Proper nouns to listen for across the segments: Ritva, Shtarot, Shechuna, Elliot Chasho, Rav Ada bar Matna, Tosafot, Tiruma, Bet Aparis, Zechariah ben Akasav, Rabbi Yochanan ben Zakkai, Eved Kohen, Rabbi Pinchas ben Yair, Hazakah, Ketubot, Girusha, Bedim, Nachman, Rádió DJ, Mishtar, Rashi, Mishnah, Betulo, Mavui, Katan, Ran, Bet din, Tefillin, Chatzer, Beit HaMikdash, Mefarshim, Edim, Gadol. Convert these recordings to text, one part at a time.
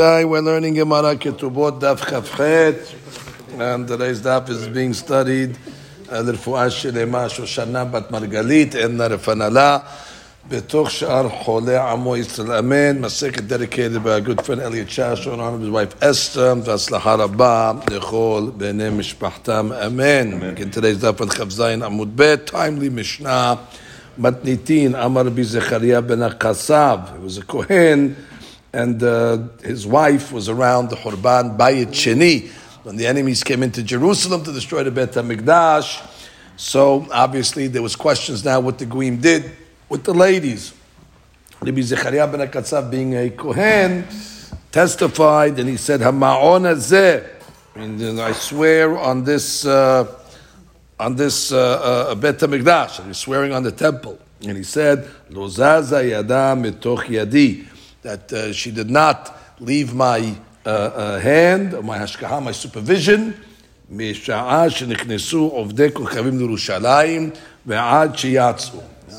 Today we're learning Gemara Ketubot Daf Chavchet, and today's Daf is being studied L'Refuah Shlema Shoshana Bat Margalit Edna Refanala B'toch Sha'ar Cholei Amo Yisrael Amen. Masechet dedicated by our good friend Elliot Chasho in honor of his wife Esther. V'Aslacha Rabba L'Chol B'nei Mishpachtam Amen. In today's Daf Chav Zayin Amud Bet, timely Mishnah. Matnitin Amar Bi Zechariah ben Akasav. He was a Kohen, and his wife was around the Horban Bayit Sheni when the enemies came into Jerusalem to destroy the Beit HaMikdash. So obviously there was questions now what the Goyim did with the ladies. Rabbi Zechariah ben Akatzav, being a Kohen, testified and he said, "Hama'on hazeh," and I swear on this Beit HaMikdash. And he's swearing on the temple, and he said, "Lo zaza yada mitoch yadi," that she did not leave my hand, or my hashkaha, my supervision,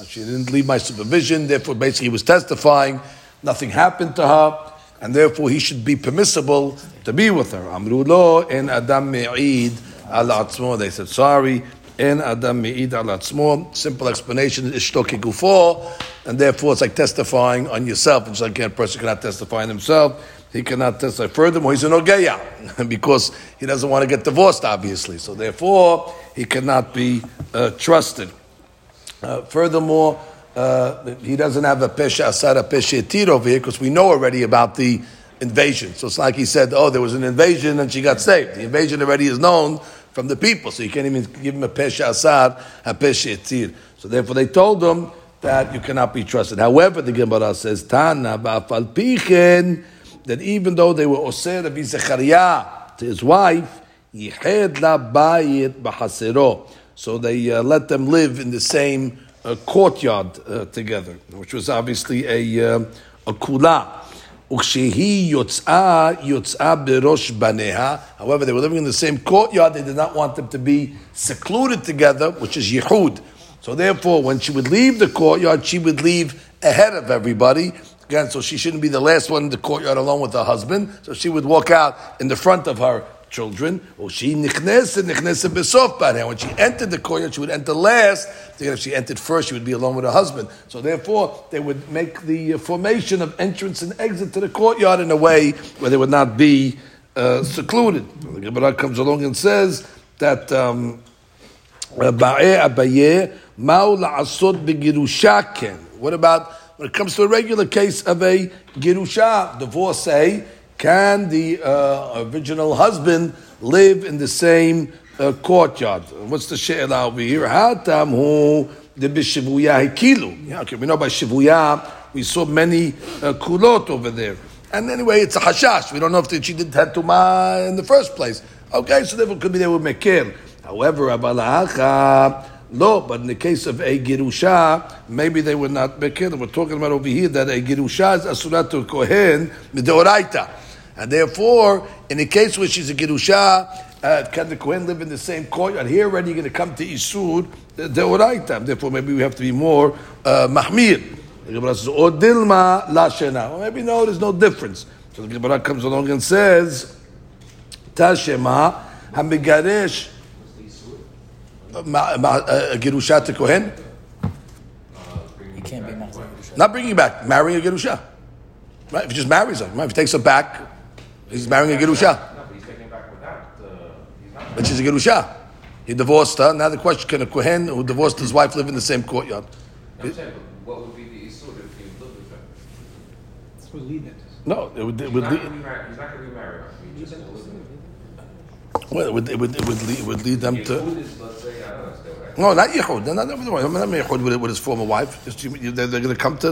she didn't leave my supervision, therefore basically he was testifying, nothing happened to her, and therefore he should be permissible to be with her. Amru lo, en adam me'id al atzmo, they said, sorry, en adam me'id al atzmo, simple explanation, ishto ki gufo, and therefore it's like testifying on yourself. It's like a person cannot testify on himself. He cannot testify. Furthermore, he's an ogeya because he doesn't want to get divorced, obviously. So therefore, he cannot be trusted. Furthermore, he doesn't have a pesha asara pesha tir over here because we know already about the invasion. So it's like he said, oh, there was an invasion and she got saved. The invasion already is known from the people. So you can't even give him a pesha asar, a pesha tir. So therefore, they told him that you cannot be trusted. However, the Gemara says, Tana ba'afal pichen, that even though they were oseh Rabbi Zechariah to his wife, yihed la bayit b'hasero, so they let them live in the same courtyard together, which was obviously a kula. Ukshehi yotza berosh baneha. However, they were living in the same courtyard. They did not want them to be secluded together, which is yichud. So therefore, when she would leave the courtyard, she would leave ahead of everybody. Again, so she shouldn't be the last one in the courtyard alone with her husband. So she would walk out in the front of her children. When she entered the courtyard, she would enter last. If she entered first, she would be alone with her husband. So therefore, they would make the formation of entrance and exit to the courtyard in a way where they would not be secluded. The Gemara comes along and says that what about when it comes to a regular case of a Girusha, divorcee? Can the original husband live in the same courtyard? What's the she'elah over here? Yeah, okay, we know by Shibuya, we saw many kulot over there. And anyway, it's a hashash. We don't know if she did Tumah in the first place. Okay, so therefore could be they were mekir. However, Abalacha, no, but in the case of a Girusha, maybe they would not make it. We're talking about over here that a Girusha is Asuratu Kohen Midoraita. And therefore, in the case where she's a Girusha, can the Kohen live in the same courtyard? Here already you're going to come to Isur, the Deoraita. Therefore, maybe we have to be more Mahmir. The Gemara says, O Dilma Lashena. Or maybe no, there's no difference. So the Gemara comes along and says, Tashema Hamigaresh. Girusha to Kohen? You can't be married. Not bringing back, marrying a Girusha. Right? If he just marries her, right? If he takes her back, he's marrying a Girusha. No, but he's taking back without. But she's a Girusha. He divorced her. Now the question, can a Kohen who divorced his wife live in the same courtyard? I'm saying, but what would be the issue if he lived with her? This would lead it. No, it would lead. He's not going to be married. He's just going to live in it. Well, it would lead them to. No, not Yehud. Not Yehud with his former wife. Just, they're going to come to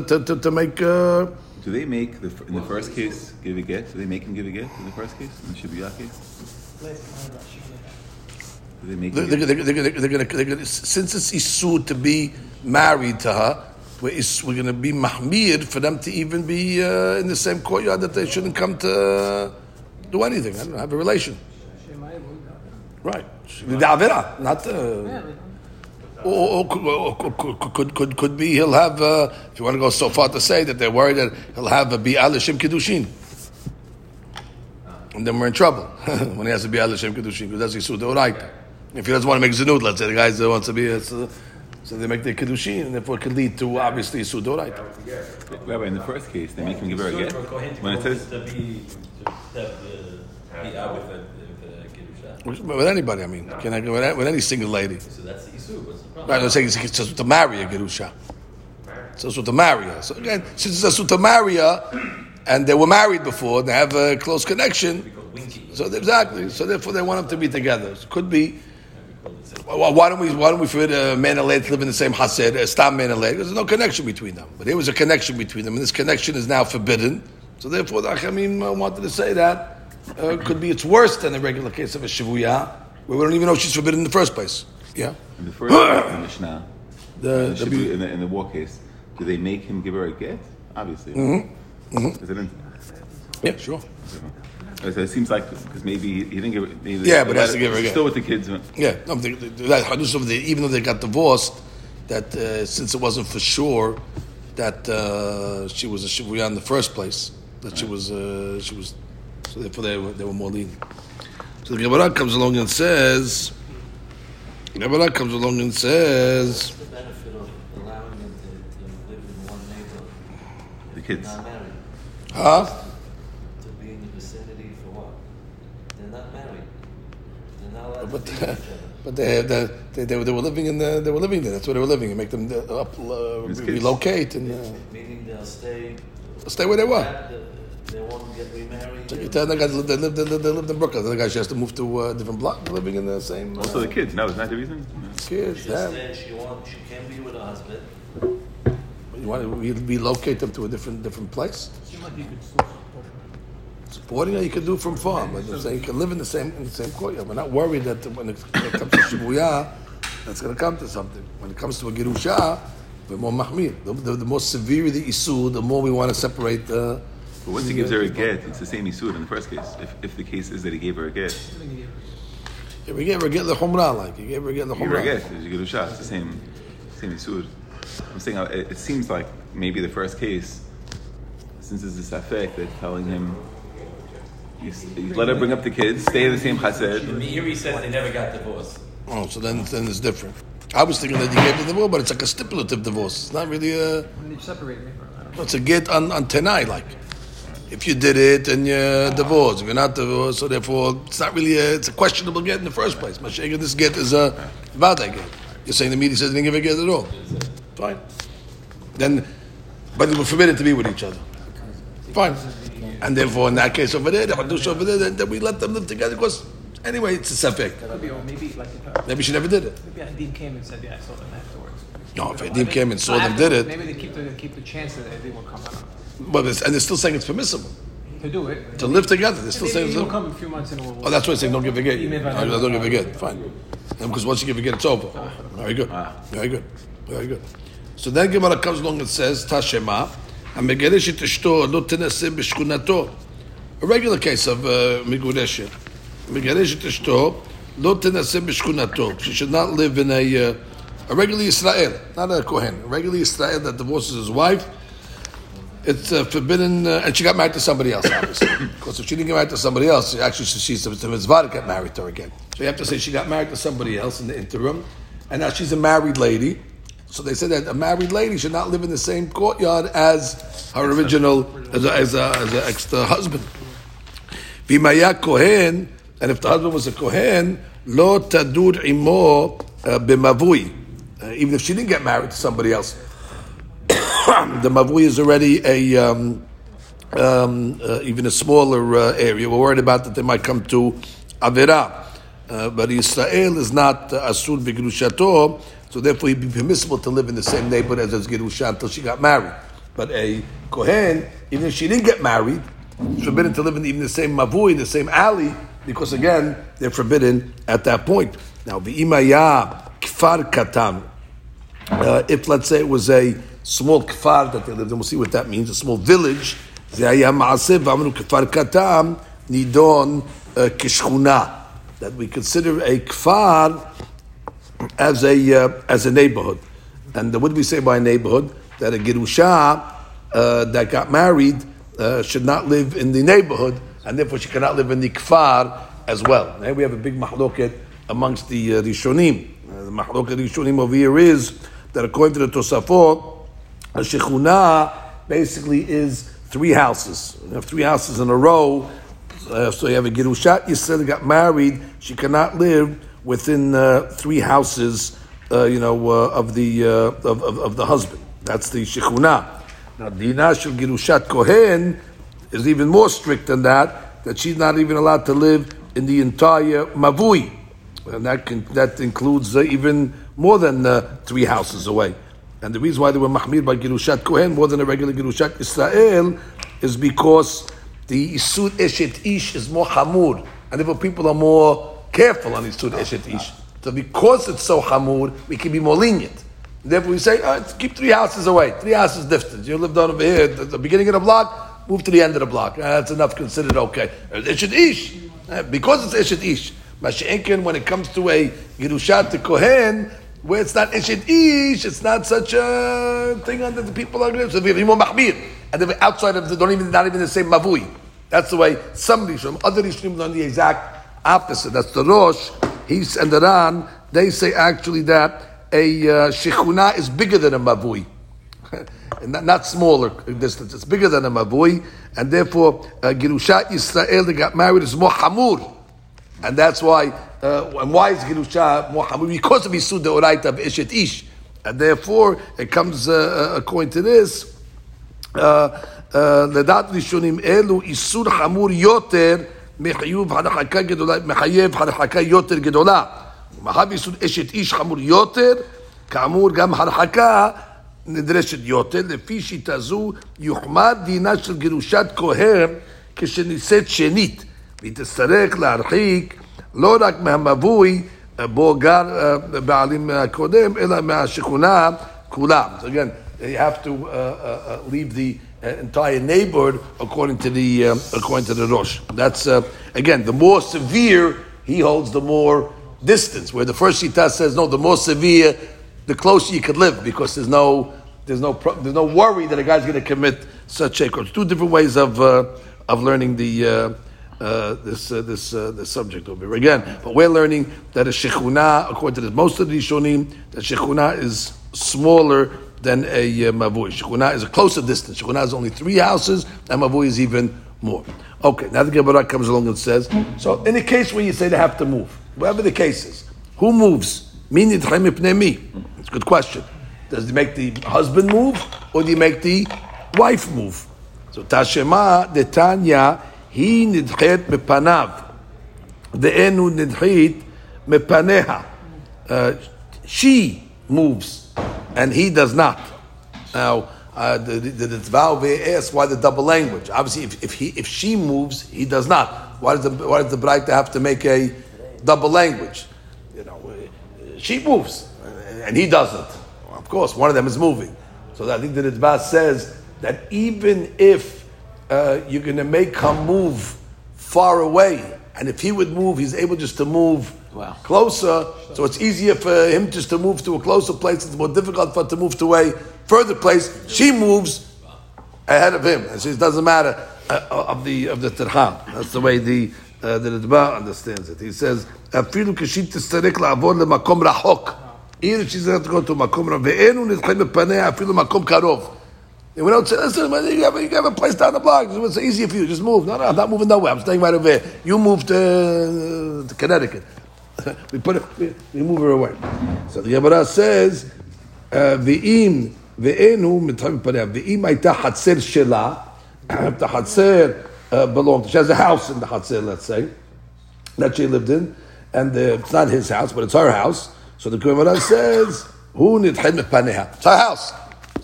make. Do they make in the first case give a get? Do they make him give a get in the first case, in the Shibuya case? Do they make? They're going to since it's Isur to be married to her. We're going to be mahmir for them to even be in the same courtyard, that they shouldn't come to do anything. I don't know, have a relation. Right, the avera, not could be he'll have. If you want to go so far to say that they're worried that he'll have a bi'al l'shem kedushin. then we're in trouble when he has to be al Hashem Kedushin, because that's Yisur Deoraita. If he doesn't want to make Zinut, let's say the guy wants to be, so they make their Kedushin, and therefore it could lead to obviously Yisur Deoraita. Rabbi, in the first case, they make him give her a get. When it says with anybody, I mean, no. Can I go with any single lady? So that's the Yisur. What's the problem? Right, I'm saying it's just to marry a Girusha. So to marry her. So again, since it's to marry her, and they were married before, they have a close connection. So exactly. So therefore, they want them to be together. So could be. Why don't we forbid a man and lady to live in the same chassid? A stam man and lady. There's no connection between them. But there was a connection between them, and this connection is now forbidden. So therefore, the Achamim wanted to say that could be it's worse than the regular case of a Shibuya, where we don't even know she's forbidden in the first place. Yeah. In the first case, the Mishnah, in the war case. Do they make him give her a get? Obviously. Mm-hmm. Mm-hmm. Is it in? Yeah, sure. So it seems like, because maybe he didn't give her... Yeah, but he has to give her a get. Still with the kids. Yeah. No, even though they got divorced, that since it wasn't for sure that she was a Shibuya in the first place, that right. she was... So therefore they were more lenient. So the Gemara comes along and says... Kids. Not married. To be in the vicinity for what? They're not married. They're not allowed to see each other. But they were living there. That's where they were living. You make them relocate and meaning they'll stay where they were. They won't get remarried. So you tell the guys they lived in Brooklyn. The other guy she has to move to a different block. They're living in the same. Also the kids. No, it's not the reason. Kids. She can't be with her husband. You want to relocate them to a different place? Supporting her, you could do from far, but you can live in the same courtyard. We're not worried that when it comes to Shibuya, that's going to come to something. When it comes to a Girusha, we're more mahmir. The more severe the issur, the more we want to separate the... But once he gives her a get, it's the same issur in the first case, if the case is that he gave her a get. Yeah, we gave her a get l'chumrah, like. You gave her a get l'chumrah. You gave her a get, it's Girusha, it's the same issur. I'm saying it seems like maybe the first case, since it's this affect, they're telling him, you let her bring up the kids, stay in the same chassid. Meiri says they never got divorced. Oh, so then it's different. I was thinking that you get the divorce, but it's like a stipulative divorce. It's not really a... When you separate me from that. It's a get on tenai, like. If you did it, and you're divorced. If you're not divorced, so therefore, it's not really it's a questionable get in the first place. Masha'ega, this get is a vada get. You're saying the meiri says they didn't give a get at all. Fine. Then, but they were forbidden to be with each other. Fine. And therefore, in that case over there, the Hadusha over there, then we let them live together because, anyway, it's a sefek. Maybe she never did it. Maybe Edim came and said, yeah, I saw them afterwards. No, if Edim came and saw them did it. Maybe they keep the chance that Edim will come out. But and they're still saying it's permissible. To do it. To live together. They're still saying... Come a few months in a while. Oh, that's why they're saying don't give a get. Don't give a get. Fine. Because once you give a get, it's over. Very good. Very good. Very good. So then Gemara comes along and says, Tashema, HaMegereshet Eshto Lo Tenaseh B'Shchunato. A regular case of Megereshet. HaMegereshet Eshto Lo Tenaseh B'Shchunato. She should not live in a regular Israel, not a Kohen. A regular Israel that divorces his wife. It's forbidden, and she got married to somebody else, obviously. Because if she didn't get married to somebody else, actually she's the mitzvah to get married to her again. So you have to say she got married to somebody else in the interim, and now she's a married lady. So they said that a married lady should not live in the same courtyard as her original, as an ex-husband. V'maya kohen, and if the husband was a kohen, lo tadur imo b'mavui. Even if she didn't get married to somebody else, the mavui is already even a smaller area. We're worried about that they might come to avera, but Israel is not asur b'gerushato. So therefore, he'd be permissible to live in the same neighborhood as Girusha until she got married. But a Kohen, even if she didn't get married, it's forbidden to live in even the same mavui, the same alley, because again, they're forbidden at that point. Now, v'imaya kfar katam. If, let's say, it was a small kfar that they lived in, we'll see what that means, a small village, ze'aya ma'aseh v'amenu kfar katam nidon kishchuna, that we consider a kfar as a neighborhood. And what do we say by neighborhood? That a Girusha that got married should not live in the neighborhood and therefore she cannot live in the kfar as well. Now we have a big mahloket amongst the Rishonim. The mahloket Rishonim over here is that according to the Tosafot, a Shechuna basically is 3 houses. You have 3 houses in a row, so you have a Girusha Yisrael got married, she cannot live within 3 houses, of the husband. That's the Shechuna. Now, Dina Shel Girushat Kohen is even more strict than that, that she's not even allowed to live in the entire Mavui. And that includes even more than 3 houses away. And the reason why they were mahmir by Girushat Kohen more than a regular Girushat Israel is because the Isud Eshet Ish is more hamur. And therefore people are more careful on Isud Eshet Ish. So because it's so hamur, we can be more lenient. Therefore we say, keep 3 houses away, 3 houses distance. You lived over here at the beginning of the block, move to the end of the block. That's enough, considered okay. Eshet Ish. Because it's Eshet Ish. Masechet, when it comes to a Girushat to Kohen, where it's not Eshet Ish, it's not such a thing that the people are going to. So we have more mahmir. And then outside of the, not even the same mavui. That's the way some Rishonim, other Rishonim learn the exact opposite. That's the Rosh, he's and the Ran, they say actually that a Shechuna is bigger than a mavui. And not smaller distance, it's bigger than a mavui. And therefore, Girusha Yisrael, they got married, is more hamur. And that's why, and why is Girusha more hamur? Because of Isud Deoraita of Eshet Ish. And therefore, it comes, according to this, לדעת ראשונים אלו איסור חמור יותר מחייב הרחקה יותר גדולה ומחייב איסור אשת איש חמור יותר כאמור גם הרחקה נדרשת יותר לפי שיטה זו יוחמד דינה של גירושת כהן כשנישאת שנית והיא תצטרך להרחיק לא רק מהמבוי בו גר בעלים הקודם אלא מהשכונה כולה. You have to leave the entire neighborhood according to the Rosh. That's again, the more severe he holds, the more distance. Where the first shita says no, the more severe, the closer you could live because there's no worry that a guy's going to commit such a crime. Two different ways of learning this subject over here again. But we're learning that a shechuna, according to this, most of the Rishonim, that shechuna is smaller than a mavui. Shechuna is a closer distance. Shechuna is only 3 houses, and mavui is even more. Okay, now the Gemara comes along and says, so in the case where you say they have to move, whatever the case is, who moves? Mi nidchem ipnei mi. It's a good question. Does it make the husband move, or do you make the wife move? So Tashema detanya he nidchet mepanav, de'enu nidchit mepaneha. She moves. And he does not. Now, the Ritva asks why the double language. Obviously, if she moves, he does not. Why does the bride have to make a double language? You know, she moves and he doesn't. Well, of course, one of them is moving. So I think the Ritva says that even if you're going to make her move far away, and if he would move, he's able just to move. Wow. Closer, so it's easier for him just to move to a closer place. It's more difficult for her to move to a further place. She moves ahead of him, and so it doesn't matter of the terham. That's the way the Ritva understands it. He says, "Afilu kashit tisterek la'avod lemakom rahok." Even if she's going to go to makom rahok, ve'enu nitchem bepanei afilu makom karov. And we don't say, "Listen, you have a place down the block. It's easier for you. Just move." No, I'm not moving nowhere. I'm staying right over here. You moved to Connecticut. We move her away. So the Gemara says, "Ve'im ve'enu mitchem paneh. Ve'im aita chatzer shela. The chatzer belonged. She has a house in the chatzer, let's say, that she lived in, and it's not his house, but it's her house. So the Gemara says, "Hu nitchem paneha. It's her house.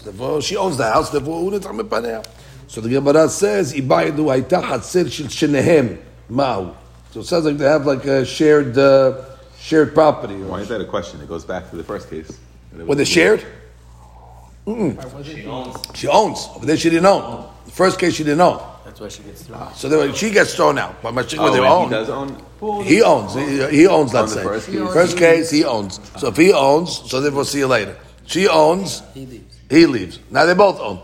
Therefore, she owns the house. Therefore, hu nitchem paneha. So the Gemara says, "Ibaydu aita chatzer shel shenehem ma'u." So it sounds like they have like a shared property. Why is that a question? It goes back to the first case. When they shared? She owns. But then she didn't own. The first case she didn't own. That's why she gets thrown out. So then she gets thrown out. But he does own? He owns. He owns, let's say. First case, he owns. So if he owns, so then we'll see you later. She owns. He leaves. Now they both own.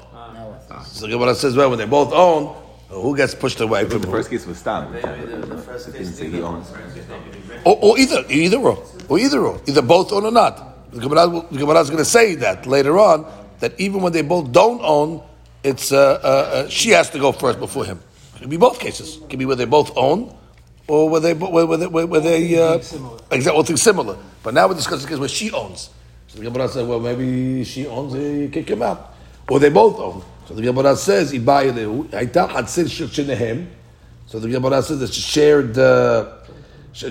So the Gemara says, well, when they both own, Who gets pushed away from the first case was Stam. Or either. Either both own or not. The Gemara is going to say that later on, that even when they both don't own, it's she has to go first before him. It can be both cases. It can be where they both own, or where they, all things similar. But now we're discussing the case where she owns. So the Gemara said, well, maybe she owns, you kick him out. Or they both own. So the Gemara says, so the Gemara says that she shared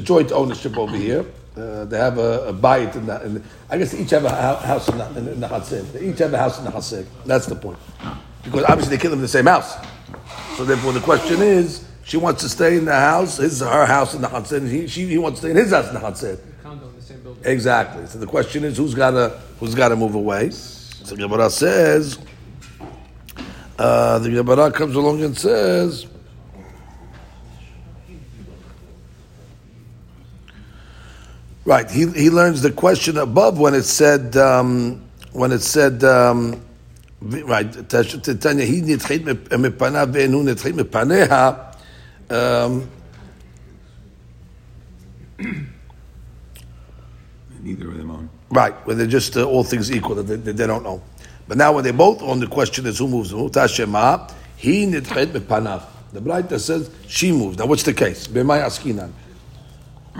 joint ownership over here. They have a bayit in that. I guess they each have a house in the Chatzer. They each have a house in the Chatzer. That's the point. Because obviously they can't live in the same house. So therefore the question is, she wants to stay in the house, her house in the Chatzer, and he wants to stay in his house in the Chatzer. Exactly. So the question is, who's got to move away? So the Gemara says, the Gemara comes along and says, right, he learns the question above when it said, right, Tanya, he nitchit mepana ve'enu nitchit mepaneha. Neither of them own. Right, when they're just all things equal, they don't own. But now when they both own, the question is who moves? Mutashema, he nitchit mepanav. The Brayta says she moves. Now what's the case? B'may askinan.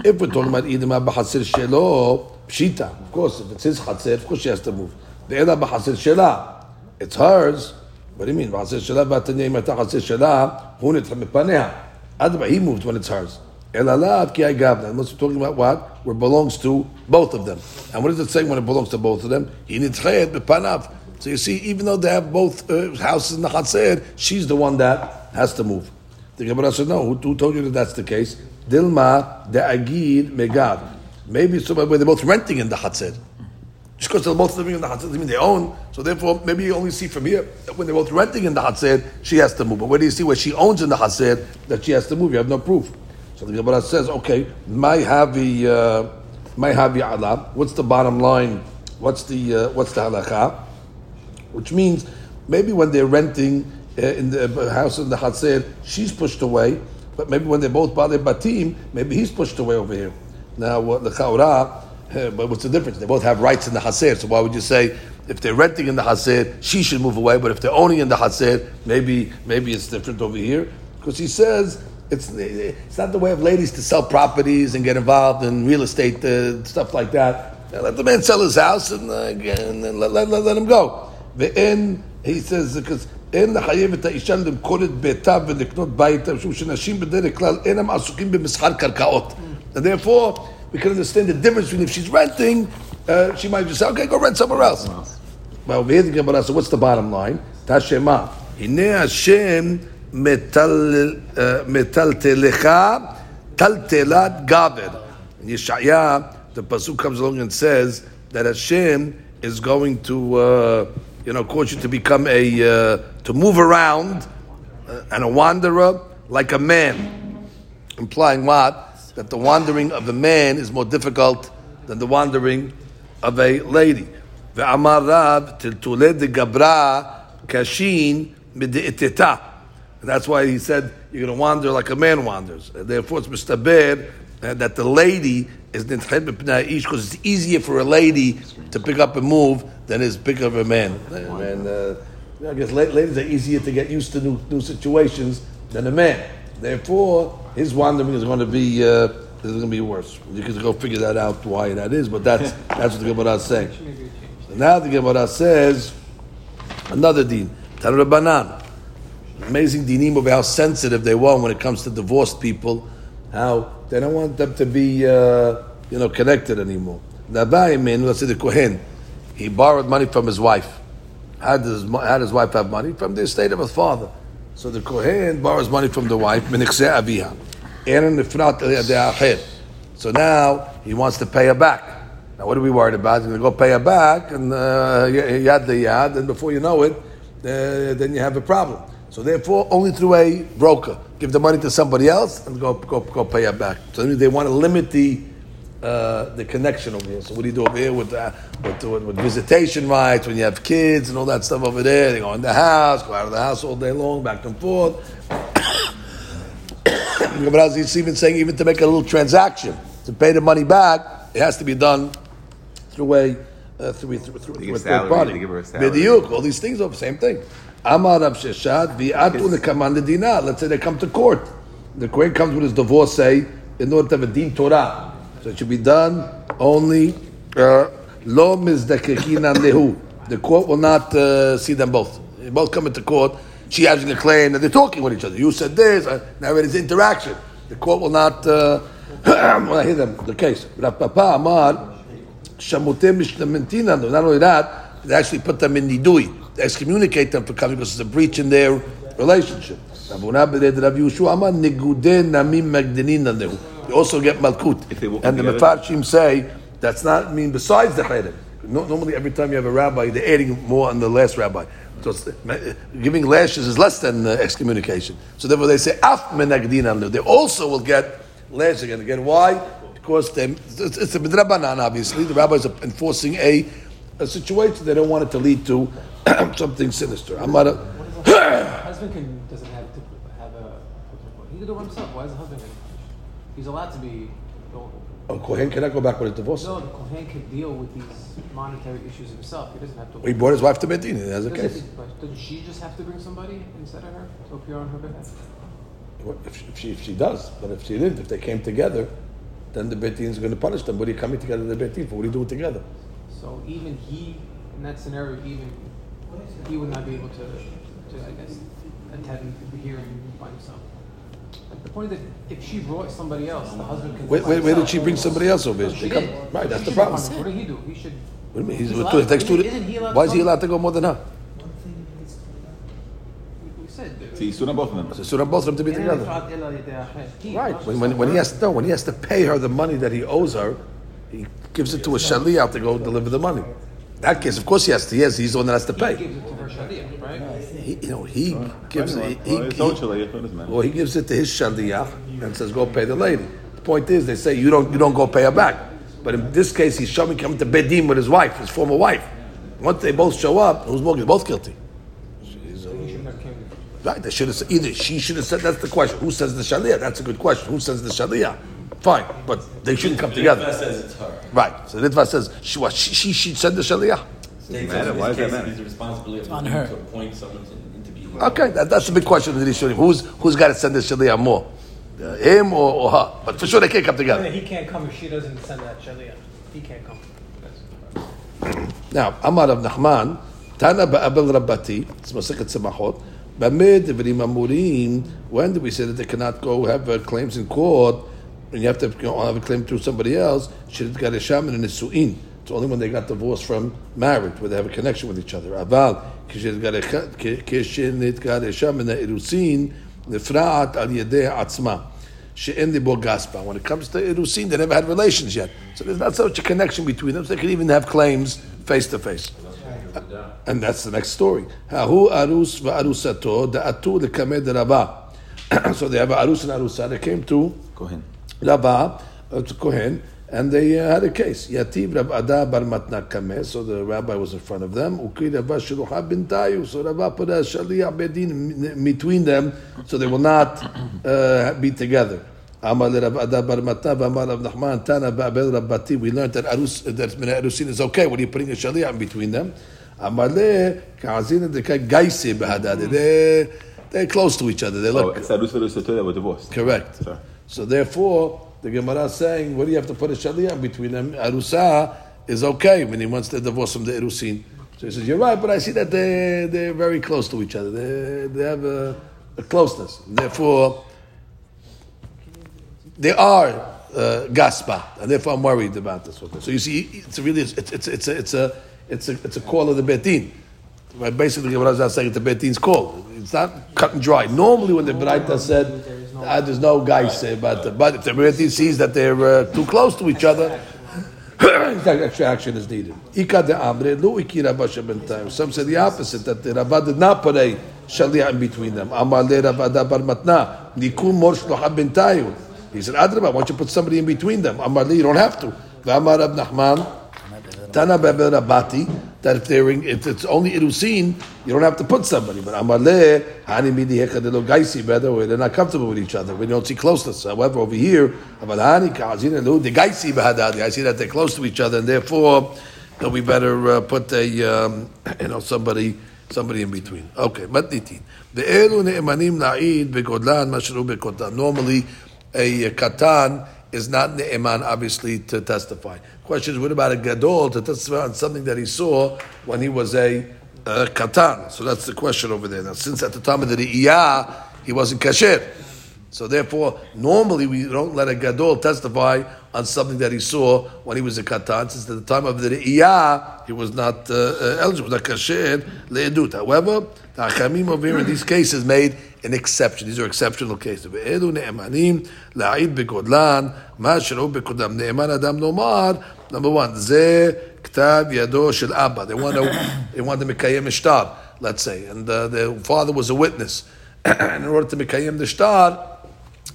If we're talking about Edim b'chatzir shelo, pshita. Of course, if it's his chatzir, of course she has to move. The Ela b'chatzir shela, it's hers. What do you mean? B'chatzir shela b'atanya imata chatzir shela, hu nitchit mepaneha. Adba, he moved when it's hers. Elalav ki agavna. Unless we're talking about what? Where it belongs to both of them. And what does it say when it belongs to both of them? He nitchit mepanav. So you see, even though they have both houses in the chatzir, she's the one that has to move. The Gemara said, no, who told you that that's the case? Dilma de'agid megav. Maybe it's somewhere where they're both renting in the Chatzer. Just because they're both living in the Chatzer doesn't mean they own. So therefore, maybe you only see from here that when they're both renting in the Chatzer, she has to move. But where do you see where she owns in the Chatzer that she has to move? You have no proof. So the Gemara says, okay, my havi ala. What's the bottom line? What's the halakha? Which means maybe when they're renting in the house in the Chatzer, she's pushed away, but maybe when they're both Baalei Batim, maybe he's pushed away over here. Now, the Chaura, but what's the difference? They both have rights in the Chatzer, so why would you say, if they're renting in the Chatzer, she should move away, but if they're owning in the Chatzer, maybe it's different over here? Because he says, it's not the way of ladies to sell properties and get involved in real estate, stuff like that. Now, let the man sell his house and let him go. And he says, because אין לחייבת האישה למכור את ביתה ולקנות בית, משום שנשים בדרך כלל אינם עסוקים במסחר קרקעות. And therefore, we can understand the difference between if she's renting, she might just say, okay, go rent somewhere else. Well, we hear the Gemara, so what's the bottom line? תשמה, הנה השם מטלטלך טלטלת גבר. In Yeshaya, the Pasuk comes along and says that Hashem is going to cause you to become to move around and a wanderer like a man. Implying what? That the wandering of the man is more difficult than the wandering of a lady. Ve'amar Rav, tiltuled gabra kashin mide'eteta. And that's why he said, you're going to wander like a man wanders. And therefore it's mistaber that the lady is nitched b'pnei ish, because it's easier for a lady to pick up and move than is pick up a man. And I guess ladies are easier to get used to new situations than a man. Therefore, his wandering is going to be worse. You can go figure that out why that is, but that's what the Gemara is saying. So now the Gemara says another din, Tanur Banan. Amazing dinim of how sensitive they were when it comes to divorced people. How they don't want them to be, connected anymore. Nabaimin, let's say the Kohen, he borrowed money from his wife. How does his wife have money? From the estate of his father. So the Kohen borrows money from the wife. So now he wants to pay her back. Now what are we worried about? He's going to go pay her back, and yad, and before you know it, then you have a problem. So therefore, only through a broker. Give the money to somebody else and go pay her back. So they want to limit the connection over here. So what do you do over here with visitation rights, when you have kids and all that stuff over there? They go in the house, go out of the house all day long, back and forth. The Gemara is even saying even to make a little transaction, to pay the money back, it has to be done through a third party. B'diuk, all these things are the same thing. Amar Rav Sheshad, v'atu nekaman l'dina. Let's say they come to court. The Kohen comes with his divorcee in order to have a din Torah. So it should be done only lo mizdakechinan lehu. The court will not see them both. They both come into court. She has a claim that they're talking with each other. You said this. Now it is interaction. The court will not when I hear them, the case. Rav Papa Amar, Shamutem Mishlementinanu. Not only that, they actually put them in nidui. They excommunicate them for coming because it's a breach in their relationship. You also get Malkut. And the Mefarshim say, that's not mean besides the Chayrim. Normally every time you have a rabbi, they're adding more on the last rabbi. So giving lashes is less than excommunication. So therefore they say, they also will get lashes again. Again, why? Because it's a midrabanan, obviously. The rabbis are enforcing a situation. They don't want it to lead to something sinister. Husband doesn't have a... He did it himself. Why is the husband... He's allowed to be... Oh, Kohen cannot go back with a divorce. No, the Kohen can deal with these monetary issues himself. He doesn't have to... He brought his wife to Bet din. He has a case. Doesn't she just have to bring somebody instead of her to appear on her behalf? If she does. But if she didn't, if they came together, then the Bet din is going to punish them. What are you coming together to the Bet din for? What are you doing together? So even he, in that scenario, even he would not be able to I guess, attend the hearing by himself. The point is that if she brought somebody else, the husband can... Where did she bring somebody else over? No, right, that's the problem. What did he do? He should... What do you mean? Why is he allowed to go more than her? We said... So he's sued both of them. He's sued both of them to be together. Right. When he has to pay her the money that he owes her, he gives it to a Shaliah to go deliver the money. In that case, of course he has to. Yes, he's the one that has to pay. He gives it to her Shaliah, right? He gives it to his Shaliah and says, go pay the lady. The point is, they say, you don't go pay her back. But in this case, he's showing coming to Bedim with his wife, his former wife. Once they both show up, who's more? They're both guilty. Right, they should have said, either she should have said, that's the question. Who says the Shaliah? That's a good question. Who says the Shaliah? Fine, but they shouldn't come together. Ritva says it's her. Right, so Ritva says she said the Shaliah. Why is that matter? It's responsibility on her to appoint someone to be. Okay, that's a big question in the Rishonim. Who's got to send the Shaliah more, him or her? But for sure they can't come together. He can't come if she doesn't send that Shaliah. He can't come. Now, Amar of Nachman, Tana ba'abel Rabbati, it's Masechet Semachot. When do we say that they cannot go have claims in court? And you have to have a claim through somebody else. It's only when they got divorced from marriage, where they have a connection with each other. When it comes to Irusin, they never had relations yet. So there's not such a connection between them, so they can even have claims face to face. And that's the next story. So they have Arus and Arusa. They came to Kohen. Rabba to Kohen, and they had a case. Yativ Rav Ada bar Matna kameh. So the rabbi was in front of them. Ukri Rabba Shilucha bintayu. So Rabba put a Shaliah bedin between them, so they will not be together. Amar Rav Ada bar Matna v'amar Rav Nachman tana ba'abel Rabbati. We learned that Arus, that Arusin is okay when you putting a Shaliah in between them. Amar le ka'azin adekay gaisi b'hadad. They're close to each other. They look. It's Arus and Arusa they were divorced. Correct. Sorry. So therefore, the Gemara is saying, what do you have to put a Shaliah between them? Arusa is okay when he wants to divorce from the Irusin. So he says, you're right, but I see that they're very close to each other. They have a closeness. Therefore, they are gaspa, and therefore I'm worried about this. So you see, it's a call of the Bet din. Right? Basically, the Gemara is saying it's the Bet din's call. It's not cut and dry. Normally, when the Beraita said. There's no guy say, but if the community sees that they're too close to each other, extra action is needed. Some say the opposite, that the Rabbah did not put a Shaliah in between them. He said, Adrabah, why don't you put somebody in between them? You don't have to. Tana Rabati, that if it's only Irusin, you don't have to put somebody. But Amaleh, Hani Midi Hekadelo Gaisi, better where they're not comfortable with each other. We don't see closeness. However, over here, Amalhani, Kazin, and Lud, the Gaisi Bahadad, I see that they're close to each other, and therefore, that we better put a, somebody in between. Okay, matnitin. The elu ne'emanim na'id begodlan mashru bekotan. Normally, a katan is not ne'eman, obviously, to testify. Question is, what about a gadol to testify on something that he saw when he was a katan? So that's the question over there. Now, since at the time of the ri'iyah, he wasn't kasher. So therefore, normally we don't let a gadol testify on something that he saw when he was a katan, since at the time of the re'iyah, he was not eligible, not kasher le'edut. However, the hachamim over here in these cases made an exception. These are exceptional cases. Ve'elu ne'emanim la'id bekodlan ma'shero bekodam ne'eman adam nomar. Number one, ze k'tav yado shel abba. They want to mekayem mishtar, let's say, and their father was a witness. And in order to mekayem the shtar,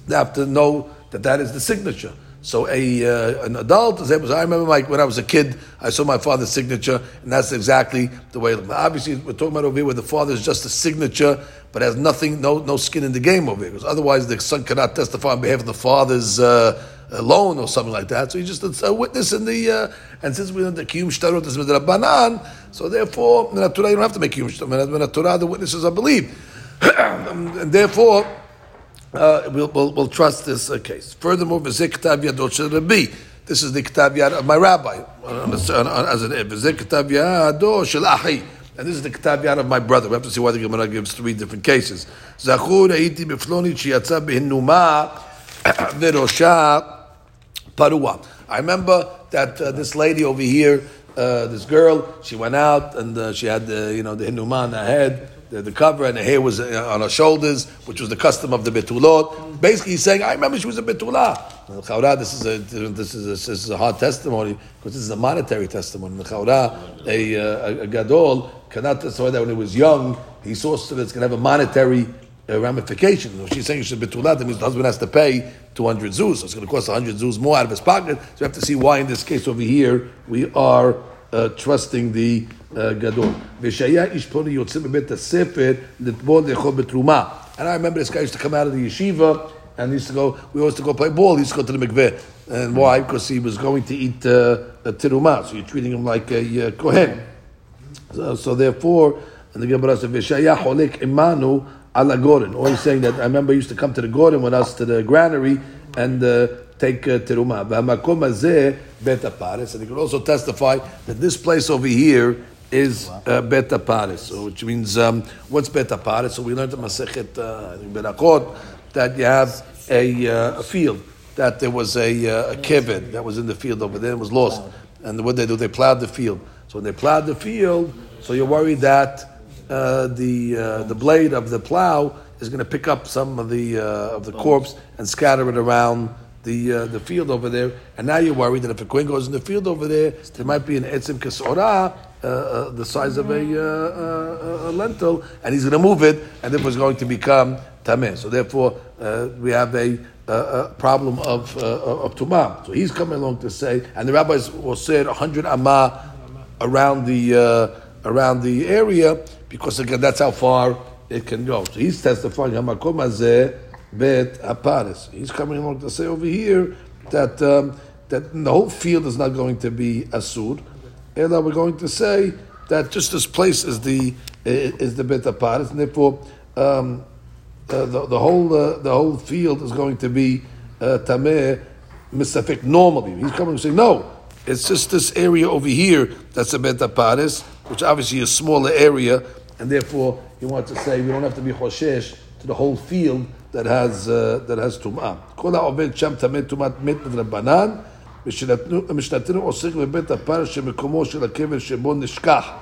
they have to know that that is the signature. So an adult is able to say, I remember when I was a kid, I saw my father's signature, and that's exactly the way it looked. Now, obviously, we're talking about over here where the father is just a signature, but has nothing, no skin in the game over here. Because otherwise, the son cannot testify on behalf of the father's loan or something like that. So he's just a witness in the... and since we're in the Kiyum Shtarot, is with Rabbanan, so therefore, in the Torah, you don't have to make Kiyum Shtarot. In the Torah, the witnesses are believed. And therefore... we'll trust this case. Furthermore, this is the K'tav Yad of my rabbi, as an and this is the K'tav Yad of my brother. We have to see why the Gemara gives three different cases. I remember that this lady over here, this girl, she went out and she had the hinuma on her head. The cover and the hair was on her shoulders, which was the custom of the Betulot. Basically, he's saying, I remember she was a Betulah. In the Chaura, this is a hard testimony, because this is a monetary testimony. In the Chaura, a Gadol cannot testify that when he was young, he saw something that's going to have a monetary ramification. If she's saying she's a Betulah, that means the husband has to pay 200 zuz. So it's going to cost 100 zuz more out of his pocket. So we have to see why, in this case over here, we are trusting the Gadol. And I remember this guy used to come out of the yeshiva and we used to go play ball, he used to go to the mikveh. And why? Because he was going to eat a Tiruma, so you're treating him like a Kohen. So therefore, and the Gemara said, or he's saying that I remember he used to come to the garden with us to the granary and take Tiruma. And he could also testify that this place over here is Bet Aparis, so which means what's Bet Aparis? So we learned in Masechet that you have a field, that there was a kevin that was in the field over there and was lost. And what they do, they plowed the field. So when they plowed the field, so you're worried that the blade of the plow is going to pick up some of the corpse and scatter it around the field over there, and now you're worried that if a queen goes in the field over there, there might be an etzim kesora, the size of a lentil, and he's going to move it, and it was going to become tameh. So therefore, we have a problem of tumah. So he's coming along to say, and the rabbis will say 100 amah around the area, because again, that's how far it can go. So he's testifying hamakom hazeh. Bet Aparis. He's coming along to say over here that that the whole field is not going to be asur, and we're going to say that just this place is the Bet Aparis, and therefore the whole field is going to be tameh misafik. Normally, he's coming to say no. It's just this area over here that's a Bet Aparis, which obviously is a smaller area, and therefore he wants to say we don't have to be choshesh to the whole field that has tumah. Kol ha'oved sham tameh tumat met b'drabanan, mishnatenu osik v'bet ha'par she'mekomo shel ha'kever shebo nishkach.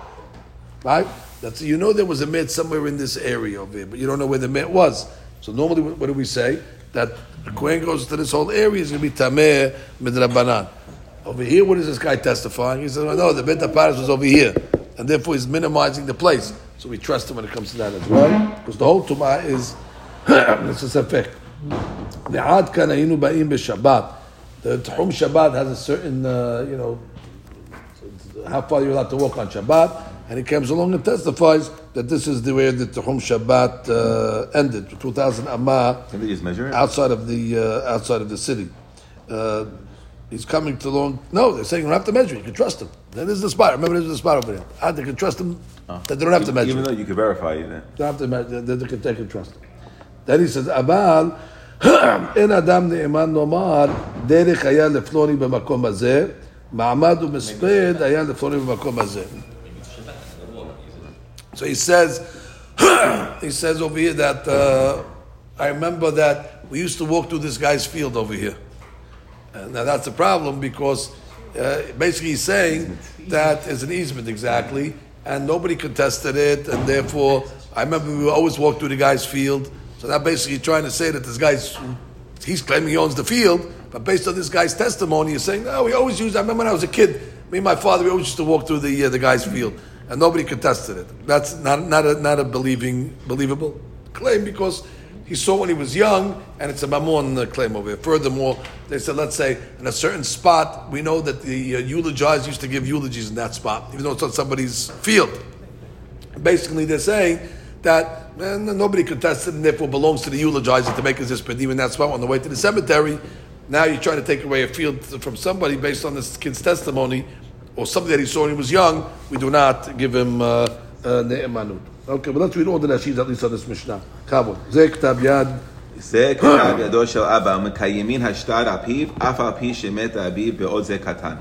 Right? That's, you know, there was a met somewhere in this area over here, but you don't know where the met was. So normally, what do we say? That the Kohen goes to this whole area, is going to be tameh b'drabanan. Over here, what is this guy testifying? He says, no, the bet ha'par was over here, and therefore he's minimizing the place. So we trust him when it comes to that as well, because the whole tumah is. This is effect. The Ad Kanainu Ba'im B'Shabbat. The Tchum Shabbat has a certain, how far you're allowed to walk on Shabbat, and he comes along and testifies that this is the way the Tehum Shabbat ended, 2,000 amah outside of the city. He's coming to long. No, they're saying you don't have to measure. You can trust him. That is the spot. Remember, there's the spot over there. They can trust him that they don't have to measure. Even though you can verify it, don't have to measure. They can trust him. Then he says, "Abal in Adam neeman nomar derech hayal lefloni b'makom hazeh ma'amadu misped hayal lefloni b'makom hazeh." So he says over here that I remember that we used to walk through this guy's field over here. Now that's a problem because basically he's saying that is an easement exactly, and nobody contested it, and therefore I remember we always walked through the guy's field. So that basically trying to say that this guy's, he's claiming he owns the field, but based on this guy's testimony, he's saying no, we always used. I remember when I was a kid, me and my father, we always used to walk through the guy's field, and nobody contested it. That's not a believable claim because he saw when he was young, and it's a mamon claim over here. Furthermore, they said, let's say, in a certain spot, we know that the eulogized used to give eulogies in that spot, even though it's on somebody's field. Basically, they're saying that nobody contested and therefore belongs to the eulogizer to make his hispedim in that spot on the way to the cemetery. Now you're trying to take away a field from somebody based on this kid's testimony or something that he saw when he was young. We do not give him ne'emanut. Okay, but let's read all the Nashis, at least on this Mishnah. Kavod. Zeh k'tav yad. Zeh k'tav yado shel Abba, mekayimin hashtar apiv, af api shemet apiv, be'od zeh katan.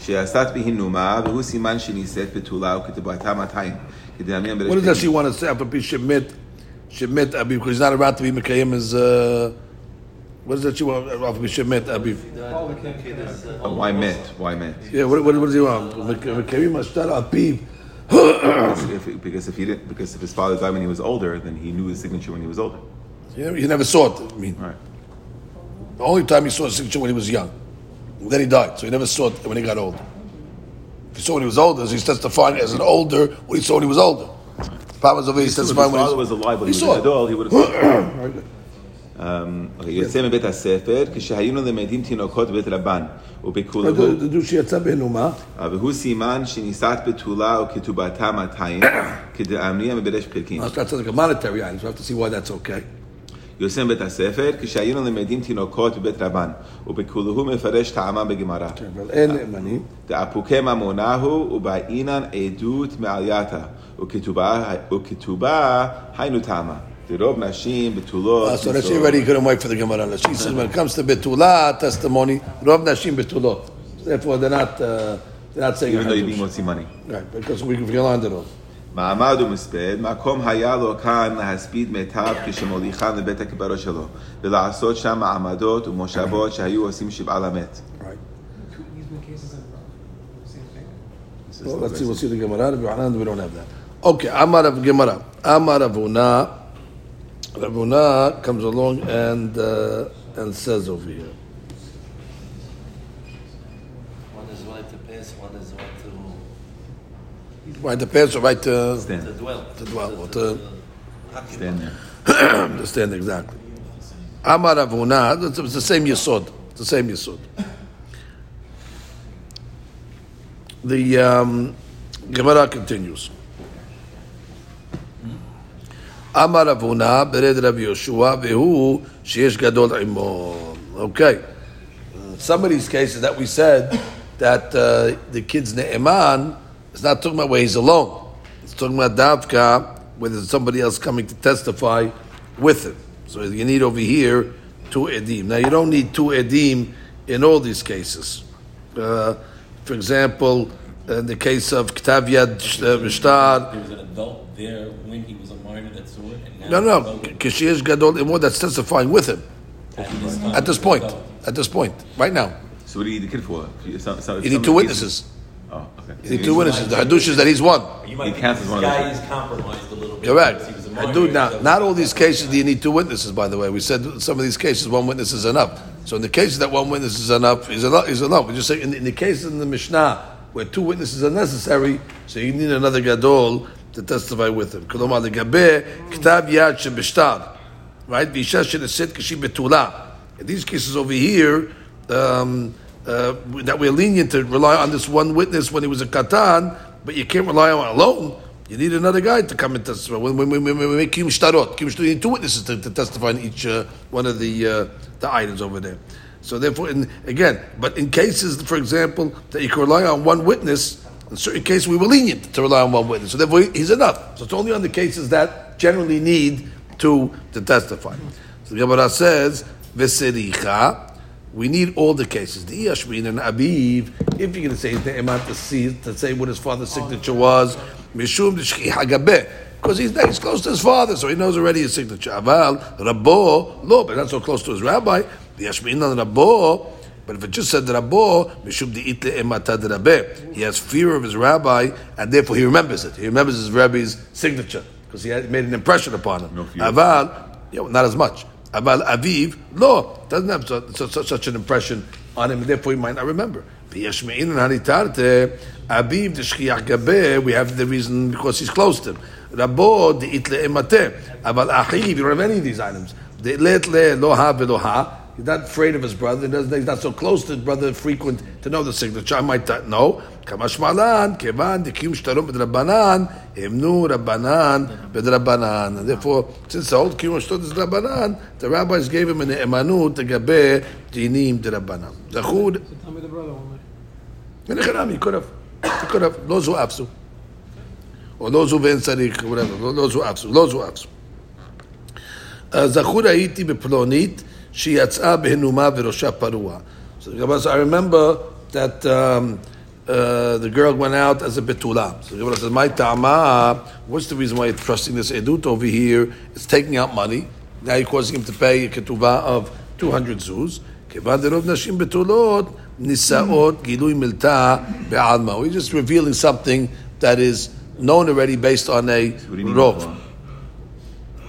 She'asat bihinuma, behu siman she'niset betulah, u'ketibata matayim. What does Nashi want to say? Af api shemet apiv, because he's not about to be mekayim as... what does that she want? Af api shemet apiv. Why met? Yeah, what does he want? Mekayim hashtar apiv. because if his father died when he was older, then he knew his signature when he was older. He never saw it. I mean, right. The only time he saw his signature when he was young. Then he died, so he never saw it when he got older. If he saw when he was older, so he's testifying as an older what he saw when he was older. Right. Powers over he's testifying when his father was alive, but he was Gadol. He would have saw it. Yotzei mebet hasefer k'shehayinu lemedim tinokot bet Rabban ubekulahu. Do she yatsa benuma? Vehu siman shenisat betula u'ketubata matayim k'de'amniya meberesh pirkin. That's like a monetary item. So we have to see why that's okay. Yotzei mebet hasefer k'shehayinu lemedim tinokot bet Rabban ubekulahu meferesh ta'amam beGemara. De'apuke mamonahu u'ba'inan edut me'aliyata u'ketubah haynu ta'amah. So Rashi already couldn't wait for the Gemara. She says when it comes to Betulah testimony, Rov Nashim Betulo. Therefore, they're not saying even though you didn't want to see money, right? Because we can land it all. Ma'amadu misped makom hayalo kan lahaspid metav kishemolicha lebet hakibaro shelo v'laasot sham ma'amadot u'moshavot shehayu osim shiv'al hamet. Right. Well, let's see. We'll see the Gemara. We don't have that. Okay. Amar of Gemara. Amar of Una. Rav Una comes along and says over here. One is right to pass, one is right to... Right to pass or right to... Stand. To dwell. Or to stand there. To stand, exactly. Amar Rav Una, it's the same Yesod. The Gemara continues. Amar Rav Una bered Rav Yoshua vehu sheyesh gadol imo. Okay, some of these cases that we said that the kid's ne'eman is not talking about where he's alone. It's talking about davka where there's somebody else coming to testify with him. So you need over here 2 edim. Now you don't need 2 edim in all these cases. For example, in the case of K'tav Yad Mishtar, there was an adult there when he was a minor that saw it. And now no, Kishiyesh Gadol Imo that's testifying with him. At this point, right now. So what do you need the kid for? You need 2 witnesses. Oh, okay. You need 2 witnesses. The hadush is that he's one. You might think this guy is compromised a little bit. Correct. Not all these cases do you need 2 witnesses, by the way. We said some of these cases, 1 witness is enough. So in the cases that 1 witness is enough, is enough. We just say in the cases in the Mishnah, where 2 witnesses are necessary, so you need another gadol to testify with him. Kolomar legabe k'tav yad shebishtar, right? V'isha sheneset k'shi betulah. In these cases over here, that we're lenient to rely on this one witness when he was a katan, but you can't rely on it alone. You need another guy to come and testify. When we make Shtarot, you need two witnesses to testify on each one of the items over there. So therefore, but in cases, for example, that you can rely on one witness, in certain cases we were lenient to rely on one witness. So therefore, he's enough. So it's only on the cases that generally need two to testify. So the Gemara says, Vesericha, we need all the cases. The Iyashmin and Abiv, if you're going to say his name, to say what his father's signature was, Mishum Dishkiha Gabeh, because he's close to his father, so he knows already his signature. Aval, Rabbo, lo, but not so close to his rabbi. The Yashmin on Rabbo, but if it just said Rabbo, Mishum Di'itle Ematad Rabeh, he has fear of his rabbi, and therefore he remembers it. He remembers his rabbi's signature, because he had made an impression upon him. No fear. Aval, not as much. Aval Aviv, lo, doesn't have such an impression on him, and therefore he might not remember. We have the reason because he's close to him. Rabbo deitle emate, aval achiv. You don't have any of these items. Deitle loha veloha. He's not afraid of his brother. He's not so close to his brother, frequent to know the signature. I might not know. Kamashmalan kevan dikim shtarum b'drabanan himnu rabbanan b'drabanan. Therefore, since the whole kiyum shtarot is rabbanan, the rabbis gave him an emanut gabe dinim d'rabanan. Zachud. You could have those who absu, or those who ben sarik, whatever. Those who absu. Zachur ha'iti beplonit sheyatzah behenuma verosha parua. So I remember that the girl went out as a betulah. So the Gemara says, "My ta'ama, what's the reason why you're trusting this edut over here? It's taking out money. Now you're causing him to pay a ketubah of 200 zuz." We just revealing something that is known already based on a rov.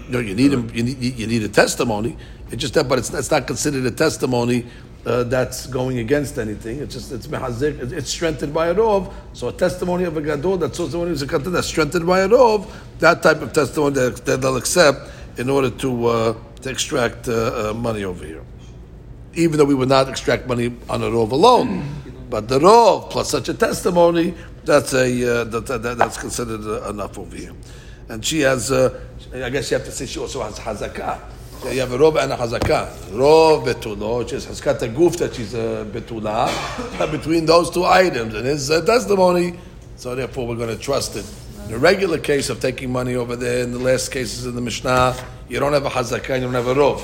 No, you need a testimony. It's just that, but it's not considered a testimony that's going against anything. It's mehazek. It's strengthened by a rov. So a testimony of a gadol that's strengthened by a rov. That type of testimony that they'll accept in order to extract money over here. Even though we would not extract money on a rov alone, but the rov plus such a testimony, that's considered enough over here. And she has, I guess you have to say she also has hazakah. So you have a rov and a hazakah. Rov betulo, she has haskata gufta, she's a betulah. Between those two items, and it's a testimony, so therefore we're going to trust it. In the regular case of taking money over there, in the last cases in the Mishnah, you don't have a hazakah, you don't have a rov.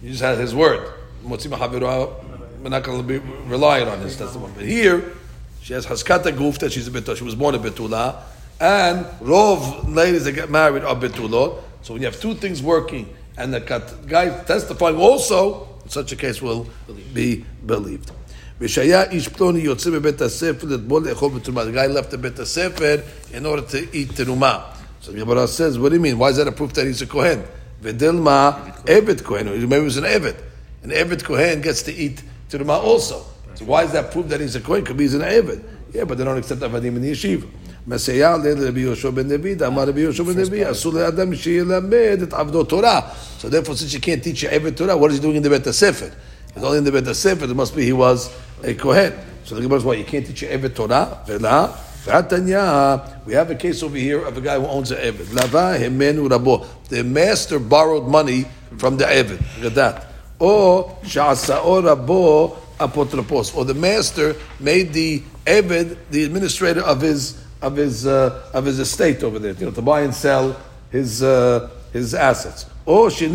You just have his word. We're not going to be reliant on his testimony. But here, she has Haskata Gufta, she's a Betulah, she was born a Betulah, and Rov ladies that get married are Betulot. So when you have two things working, and the guy testifying also, in such a case will be believed. The guy left the Bet Sefer in order to eat Tiruma. So the Gemara says, what do you mean? Why is that a proof that he's a Kohen? Vedelma Ebed Kohen. Maybe he was an Ebed. An Eved Kohen gets to eat Tiruma also. So why is that proof that he's a Kohen? Could be he's an Eved. Yeah, but they don't accept Avadim in the Yeshiva. So therefore, since you can't teach your Eved Torah, what is he doing in the Bet Sefer? It's only in the Bet Sefer, it must be he was a Kohen. So the Gemara is why you can't teach your Eved Torah. We have a case over here of a guy who owns an Eved. The master borrowed money from the Eved. Look at that. Or the master made the Eved the administrator of his estate over there, to buy and sell his assets. Or the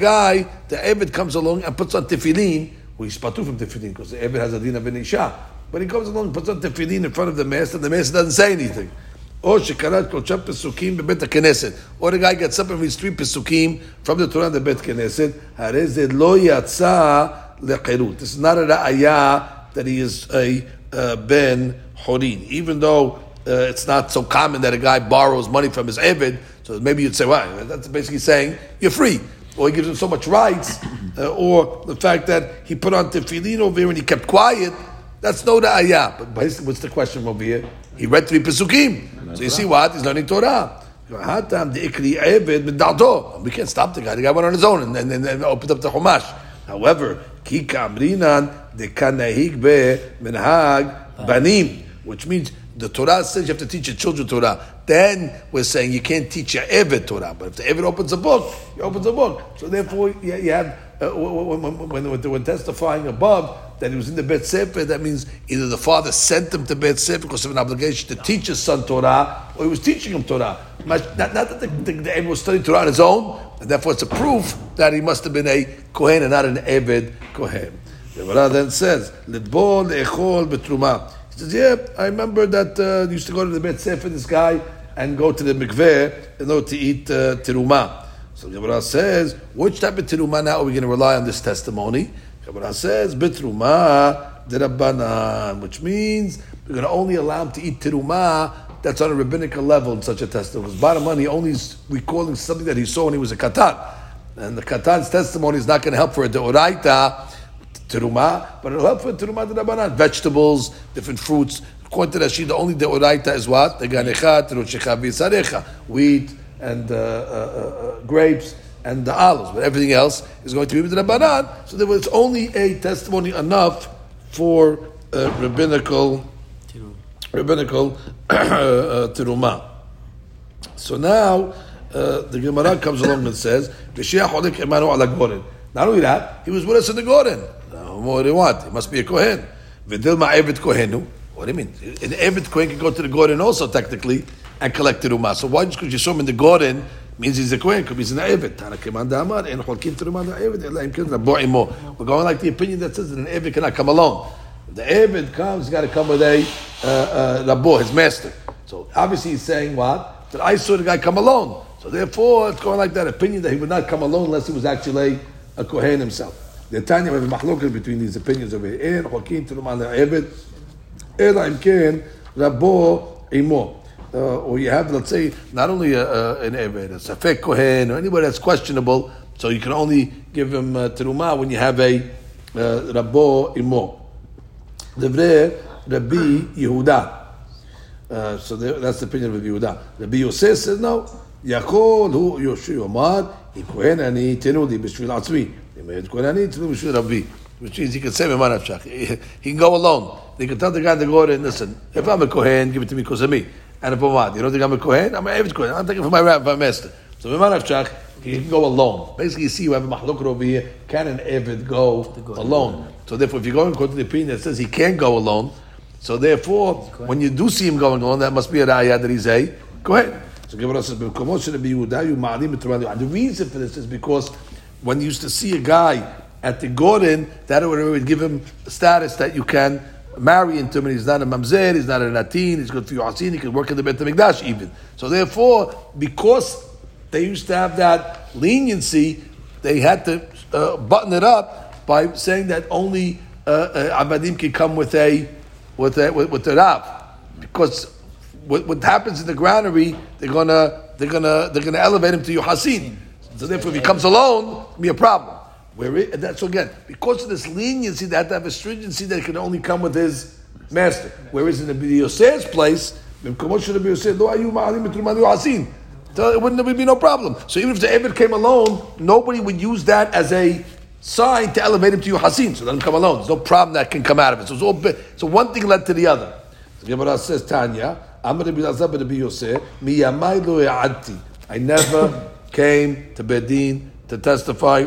guy, the Eved comes along and puts on Tefillin, who is patu from Tefillin, because the Eved has a din of an isha. But he comes along and puts on Tefillin in front of the master doesn't say anything. Or the guy gets up and reads 3 pesukim from the Torah, the Bet Knesset. This is not a ra'ayah that he is a ben horin, even though it's not so common that a guy borrows money from his eved. So maybe you'd say, "Well, that's basically saying you're free," or he gives him so much rights, or the fact that he put on tefillin over here and he kept quiet. That's no ra'ayah. But basically, what's the question over here? He read 3 pesukim. So you see what? He's learning Torah. We can't stop the guy. The guy went on his own and opened up the Chumash. However, Ki kamrinan de kanehig be menhag banim, which means the Torah says you have to teach your children Torah. Then we're saying you can't teach your Eved Torah. But if the Eved opens a book, he opens a book. So therefore, you have when they were testifying above that he was in the Bet Sefer, that means either the father sent him to Bet Sefer because of an obligation to teach his son Torah, or he was teaching him Torah. Not that the Eved was studying Torah on his own, and therefore it's a proof that he must have been a Kohen and not an Eved Kohen. The Gemara then says, Lidbol Echol Betruma. He says, yeah, I remember that he used to go to the Bet Sefer, this guy, and go to the mikveh in order to eat Tiruma. So Gemara says, which type of Tiruma now are we going to rely on this testimony? Gemara says, Bitruma D'Rabbanan, which means we're going to only allow him to eat Tiruma that's on a rabbinical level in such a testimony. Because bottom line, he only is recalling something that he saw when he was a Katan. And the Katan's testimony is not going to help for a Deoraita Tiruma, but it'll help for Tiruma D'Rabbanan. Vegetables, different fruits. According to Rashi, the only deoraita is what? Wheat and grapes and the olives. But everything else is going to be D'Rabbanan. So there was only a testimony enough for rabbinical Tiruma. So now the Gemara comes along and says, not only that, he was with us in the Goren. What do you want? He must be a Kohen. V'dilma Eved Kohenu. What do you mean? An Eved Kohen can go to the Goren also, technically, and collect Tiruma. So why just because you saw him in the Goren means he's a Kohen? Could be he's an Eved. We're going like the opinion that says that an Eved cannot come alone. The Eved comes, he's got to come with a Rabbo, his master. So obviously he's saying what? That I saw the guy come alone. So therefore, it's going like that opinion that he would not come alone unless he was actually a Kohen himself. The Tanya have a machloket between these opinions over here. Or you have, let's say, not only an Eved, a Safek Kohen, or anybody that's questionable, so you can only give him Terumah when you have a Rabbo Imo. Devre Rabbi Yehuda. So that's the opinion of Rabbi Yehuda. Rabbi Yosef says, no. Yakol Hu Yoshi Omar, he Kohen ani Tenudi Bishvil Atzmi. Which means he can save him on Afshach. He can go alone. They can tell the guy to go and listen, if I'm a Kohen, give it to me because of me. And if I'm what? You don't think I'm a Kohen? I'm an Eved Kohen. I'm taking it from my rabbi, my master. So if I'm on Afshach, he can go alone. Basically, you see, you have a Mahlukra over here. Can an Eved go alone? So therefore, if you're going according to the opinion that says he can't go alone, so therefore, when you do see him going alone, that must be a Raya that he's a Kohen. So Gemara says, the reason for this is because when you used to see a guy at the Goren, that would give him status that you can marry into him, and he's not a mamzer, he's not a natin, he's good for Yasin, he can work in the Beit HaMikdash even. So therefore, because they used to have that leniency, they had to button it up by saying that only Abadim can come with a Rav, because what happens in the granary, they're gonna elevate him to Yasin. So therefore, if he comes alone, it'll be a problem. So again, because of this leniency, they had to have a stringency that can only come with his master. Whereas in the B'di Yosef's place, it wouldn't be no problem. So even if the Eved came alone, nobody would use that as a sign to elevate him to Yasin. So let him come alone. There's no problem that can come out of it. So it's all big. So one thing led to the other. The Gemara says, Tanya, I never came to Bet din to testify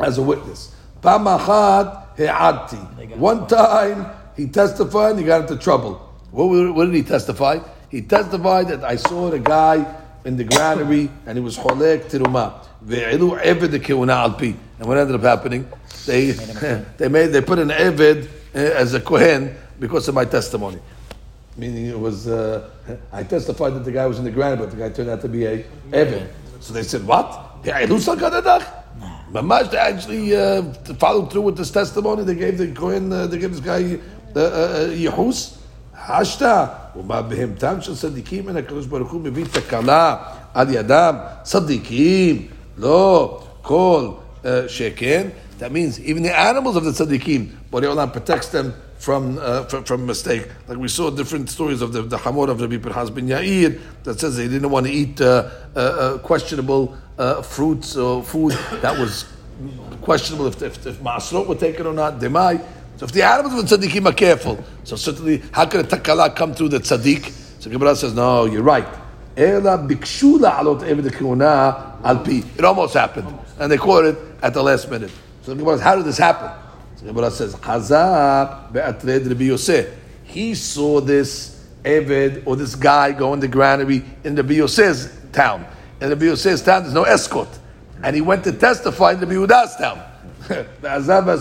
as a witness. One time he testified and he got into trouble. What did he testify? He testified that I saw the guy in the granary and he was cholek tiruma. And what ended up happening? They put an Eved as a Kohen because of my testimony. Meaning it was I testified that the guy was in the granary, but the guy turned out to be a Eved. So they said, what? Mamash, they actually followed through with this testimony. They gave the Kohen, they gave this guy Yehus. Hashta. Uma behem tam shel tzadikim en HaKadosh Baruch Hu mevi takala al yadam tzadikim lo kol sheken. That means even the animals of the tzadikim, Borei Olam protects them from mistake. Like we saw different stories of the Hamor of Rabbi Pinchas ben Yair that says they didn't want to eat questionable fruits or food that was questionable if Masrot were taken or not, Demai. So if the animals of the tzaddikim are careful, so certainly, how could a takala come through the tzaddik? So Gemara says, no, you're right. It almost happened. And they caught it at the last minute. So Gemara says, how did this happen? So Gemara says, Chazar be'atred Rabbi Yosef. He saw this Eved, or this guy, go in the granary in Rabbi Yosef's town. In Rabbi Yosef's town, there's no escort. And he went to testify in Rabbi Yehuda's town. Rabbi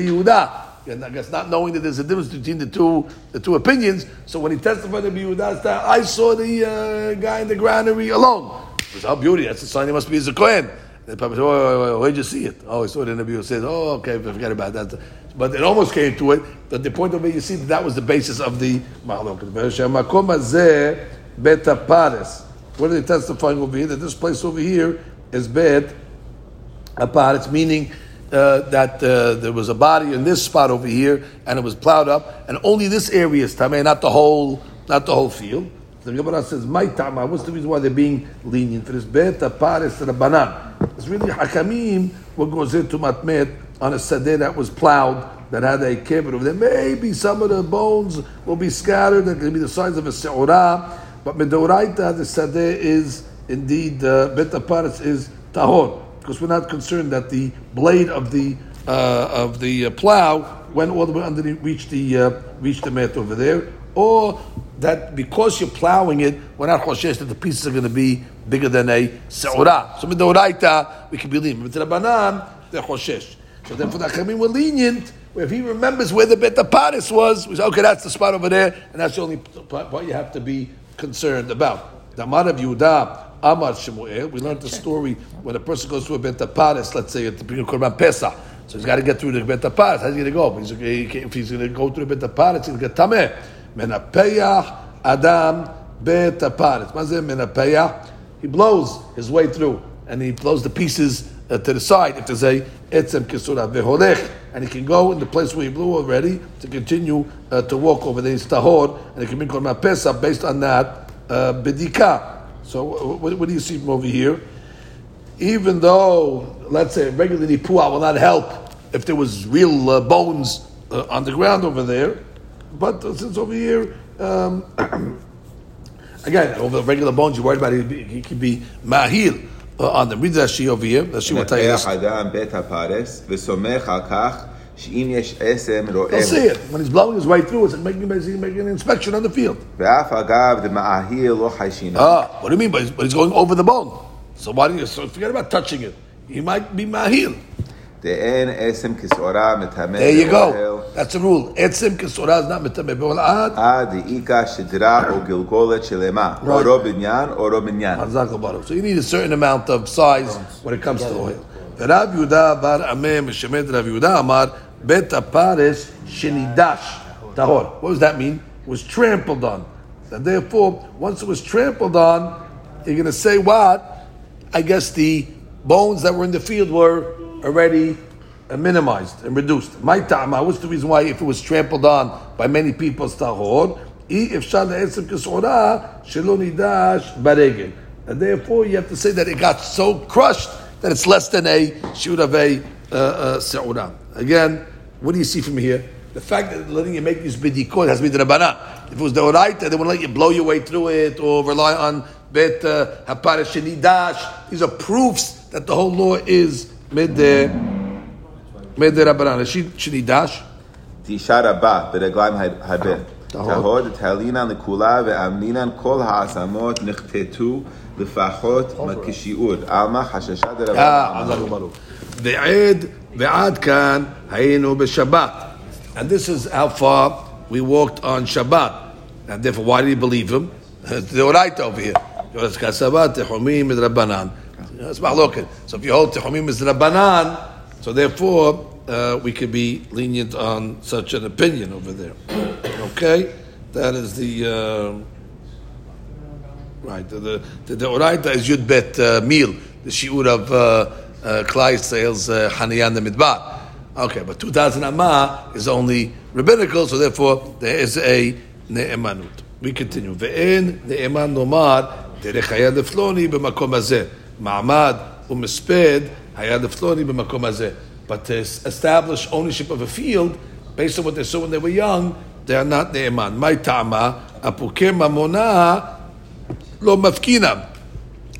Yehuda. And I guess not knowing that there's a difference between the two opinions. So when he testified to Rabbi Yehuda's town, I saw the guy in the granary alone. It's how beauty. That's the sign he must be as a Kohen. The Papa said, oh, where'd you see it? Oh, I saw it in the Bible. Says, oh, okay, forget about that. But it almost came to it. But the point of it, you see, that was the basis of the Mahalok. What are they testifying over here? That this place over here is Bet Aparis, meaning that there was a body in this spot over here, and it was plowed up, and only this area is Tameh, not the whole field. The Gemara says, "My Tama." What's the reason why they're being lenient for this? Bet Aparis Rabbanan. It's really Hakamim what goes into Matmet on a sadeh that was plowed that had a kibbutz over there. Maybe some of the bones will be scattered. That could be the size of a seorah. But Medoraita, the sadeh is indeed Bet Aparis is tahor, because we're not concerned that the blade of the plow went all the way underneath, reached the mat over there, or that because you're plowing it, we're not choshesh that the pieces are going to be bigger than a se'orah. So midoraita, we can believe. But the Rabbanan, they're choshesh. So therefore, the Achamim were lenient. If he remembers where the Bet Aparis was, we say, okay, that's the spot over there, and that's the only part you have to be concerned about. The Amar of Yehuda, Amar Shemuel. We learned the story when a person goes to a Bet Aparis, let's say, at the beginning of Korban Pesach. So he's got to get through the Bet Aparis. How's he going to go? If he's going to go through the Bet Aparis, he'll get tameh. Menapeyach Adam Bet Aparis. Mazeh Menapeyach. He blows his way through, and he blows the pieces to the side. If there's a etzem kesura veholech, and he can go in the place where he blew already to continue to walk over there. It's tahor, and it can be called mapesa based on that bedika. So what do you see from over here? Even though, let's say, regular nipua will not help if there was real bones on the ground over there. But since over here, again, over the regular bones, you're worried about it, he could be mahil on them. Read that she over here. That she will tell you this. He'll see it. When he's blowing his way through, it's making an inspection on the field. What do you mean? But he's going over the bone. So why do you forget about touching it? He might be mahil. There you go. That's the rule. Etzim kisora is not metameh be'olad. Right. So you need a certain amount of size when it comes to oil. Rav Yehuda bar Amem shemed Rav Yehuda amar Bet Aparis shenidash tahor. What does that mean? It was trampled on. And therefore, once it was trampled on, you're going to say what? I guess the bones that were in the field were already minimized and reduced. My ta'ama, what's the reason why if it was trampled on by many people, tahor, and therefore you have to say that it got so crushed that it's less than a shurave se'ura. Again, what do you see from here? The fact that letting you make these bidikot has been the rabbanah. If it was the oraita, they wouldn't let you blow your way through it or rely on bet haparish shenidash. These are proofs that the whole law is Mede Rabbanan. Shini Dash? Tisha Rabbah, Bereglaim Habeh. Tahod, Talinan, Kula, Ve'amninan, Kol Ha'asamot, Nechtetu, Lefachot, Makishi'ud, Alma, Hashashad, Rabbanan. Allah Baruch. Ve'ad kan, Hayinu, Be'Shabbat. And this is how far we walked on Shabbat. And therefore, why did he believe him? They're right over here. Yoras Kasabat, Tehomim, Rabbanan. So if you hold Tehomim is Rabbanan, so therefore we could be lenient on such an opinion over there. Okay? That is the right. The Oraita is Yud Bet Mil, the Shi'ur of Klai Yisrael's Hanayan the Midbar. Okay, but 2,000 Amah is only rabbinical, so therefore there is a Ne'emanut. We continue. Ve'en Ne'eman Nomar Terechaya Lefloni B'makom Hazeh. Ma'amad, Umisped, But to establish ownership of a field based on what they saw when they were young, they are not ne'eman. My tama apuke mamona lo mafkina.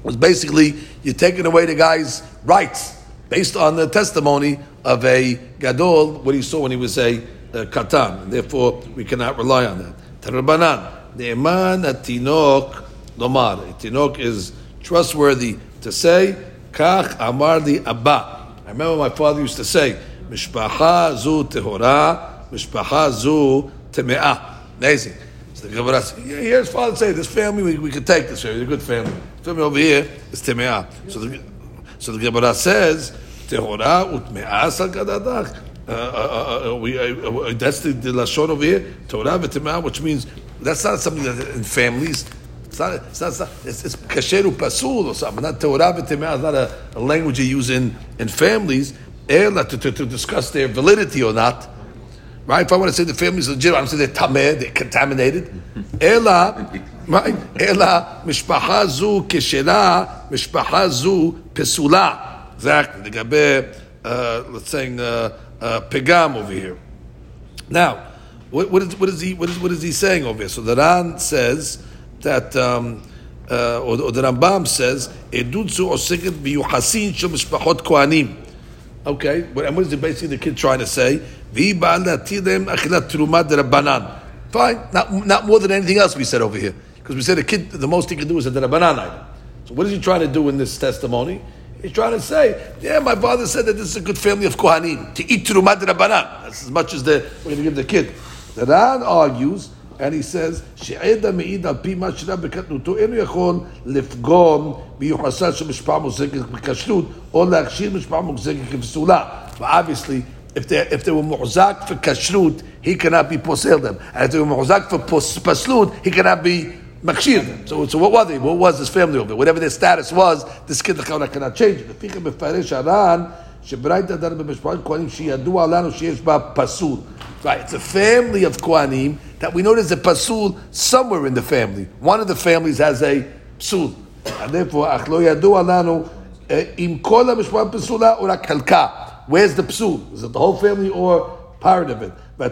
Was basically you're taking away the guy's rights based on the testimony of a gadol, what he saw when he was a katan. And therefore, we cannot rely on that. Terabanan ne'eman atinok lomar. Atinok is trustworthy to say. Kach amar li abba. I remember my father used to say, "Mishpacha zu tehora, mishpacha zu temeah." Amazing. So the Gemara says, yeah, here's father say, this family we could take this family, a good family. The family over here is temeah. So the Gemara says, "Tehora ut meah sal gadadach." That's the lashon over here, Torah v'temeah, which means that's not something that in families. It's kasheru pasul or something. Not Torah v'temeah. It's not a language you use in families to discuss their validity or not. Right? If I want to say the family is legitimate, I'm saying they're tamer, they're contaminated. Ela, right? Ela mishpacha zu keshela, mishpacha zu pesula. Exactly. The gabe, let's say pegam over here. Now, what is he saying over here? So the Ran says that or the Rambam says edutzu oseket biyuhasin shel mishpachot kohanim. Okay, and what is basically the kid trying to say? Fine, not more than anything else we said over here, because we said the kid, the most he can do is a derabanan item. So what is he trying to do in this testimony? He's trying to say, yeah, my father said that this is a good family of kohanim to eat teruma derabanan. That's as much as we're going to give the kid. The Ran argues. And he says, obviously, if they were muhzak for kashrut, he cannot be posel them. And if they were muhzak for paslut, he cannot be makshir them. So what were they? What was his family over? Whatever their status was, this kid cannot change it. Right, it's a family of kohanim that we know there's a pasul somewhere in the family. One of the families has a pasul, and therefore, where's the pasul? Is it the whole family or part of it? There's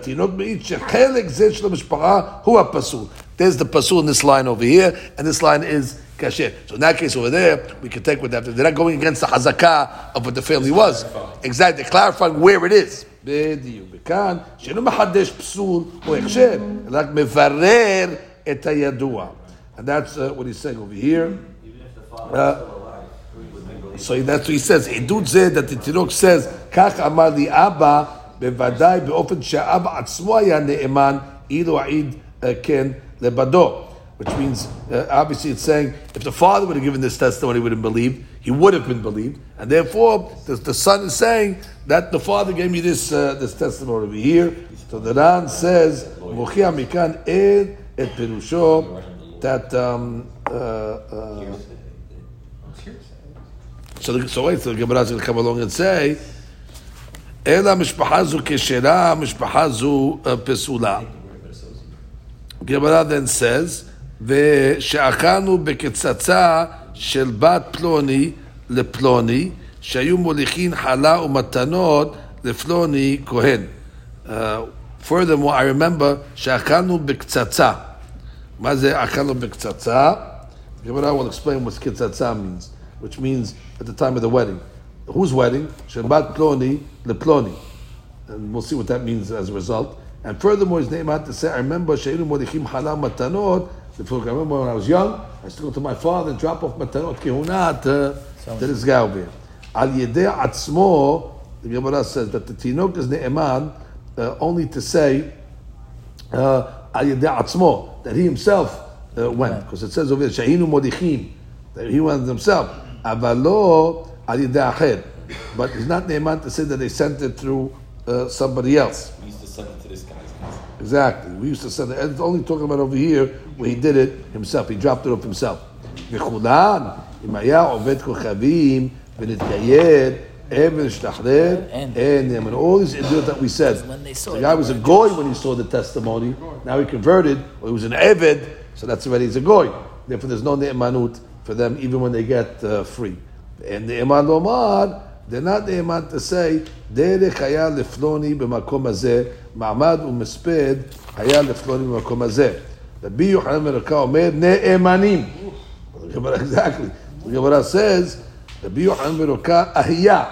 the pasul in this line over here, and this line is kasher. So in that case over there, we can take with that. They're not going against the hazakah of what the family was. Exactly, clarifying where it is. And that's what he's saying over here. So that's what he says. Edut zeh that the Tirok says, "Kach amar li Abba bevadai beofen she'Abba atzmo haya ne'eman ilu ha'id ken lebado." Which means, obviously, it's saying if the father would have given this testimony, he would have been believed, and therefore the son is saying that the father gave me this testimony over here. So the Ran says, "Mochia mikan et perusho," that so the Gemara is going to come along and say, "Ela mishpacha zu keshera, mishpacha zu pesula." Gemara then says. ושאכלנו בקצצה של בת פלוני לפלוני שהיו מוליכין חלה ומתנות לפלוני כהן. Furthermore, I remember שאכלנו בקצצה. מה זה אכלנו בקצצה? I will explain what קצצה means, which means at the time of the wedding. Whose wedding? של בת פלוני לפלוני. And we'll see what that means as a result. And furthermore, his name had to say, I remember שהיינו מוליכין חלה ומתנות. I remember when I was young, I used to go to my father and drop off matanot kehuna to this guy over here. Al yedei atzmo, the Gemara says that the tinok is ne'eman only to say al yedei atzmo, that he himself went. Because it says over here, shahinu modichim, that he went himself. Avalo al yedei acher. But it's not ne'eman to say that they sent it through somebody else. We used to send it to this guy. Exactly. We used to send it. It's only talking about over here where he did it himself. He dropped it off himself. And all these idiots that we said. The guy was a goy when he saw the testimony. Now he converted. Or he was an Eved. So that's already he's a goy. Therefore there's no ne'emanut for them even when they get free. And the Eman Lomar They're not eman to say derech hayal lefloni b'makom hazeh ma'amad u'mesped hayal lefloni b'makom hazeh. Rabbi Yochanan ben Zakkai omer ne'emanim. Exactly. The Gemara says Rabbi Yochanan ben Zakkai ahiyah.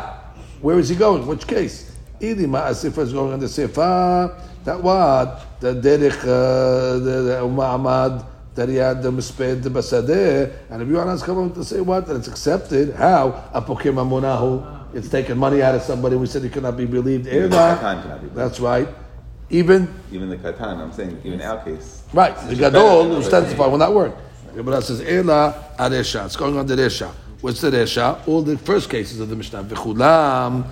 Where is he going? Which case? Edim ha'asifah is going on the sefah. That what the derech the ma'amad that he had the misped the basadeh, and Rabbi Yochanan is coming to say what? That it's accepted. How? Apokeh mamonahu. It's taking money out of somebody. We said it cannot be believed. Even the Katan cannot be believed. That's right. Even the Katan, I'm saying, even our case. Right. The Gadol, who stands by, will not work. Right. But it says, Ela Aresha. It's going on the Resha. What's the Resha? All the first cases of the Mishnah. V'chulam,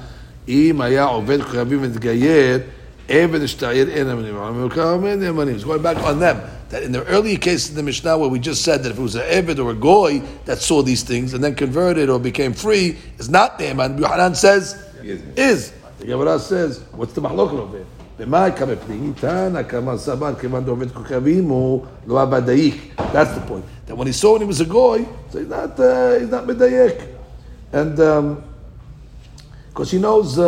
im haya oved k'chavim v'tgayer, even ishtayir enam ne'emanim. It's going back on them. That in the earlier cases in the Mishnah where we just said that if it was an Eved or a Goy that saw these things and then converted or became free, is not Ne'eman. Yochanan says, is. The Gemara says, what's the Mahlokah over here? That's the point. That when he saw when he was a Goy, so he's not Medayek. And, because he knows, he's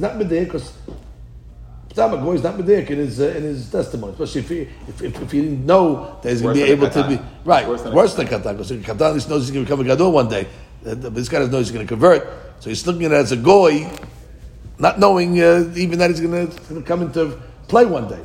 not Medayek because he's not medayek in his testimony, especially if he didn't know that he's going to be able to be right. Worse than Katan, because Katan at least knows he's going to become a Gadol one day. This guy doesn't know he's going to convert, so he's looking at it as a goy, not knowing even that he's going to come into play one day.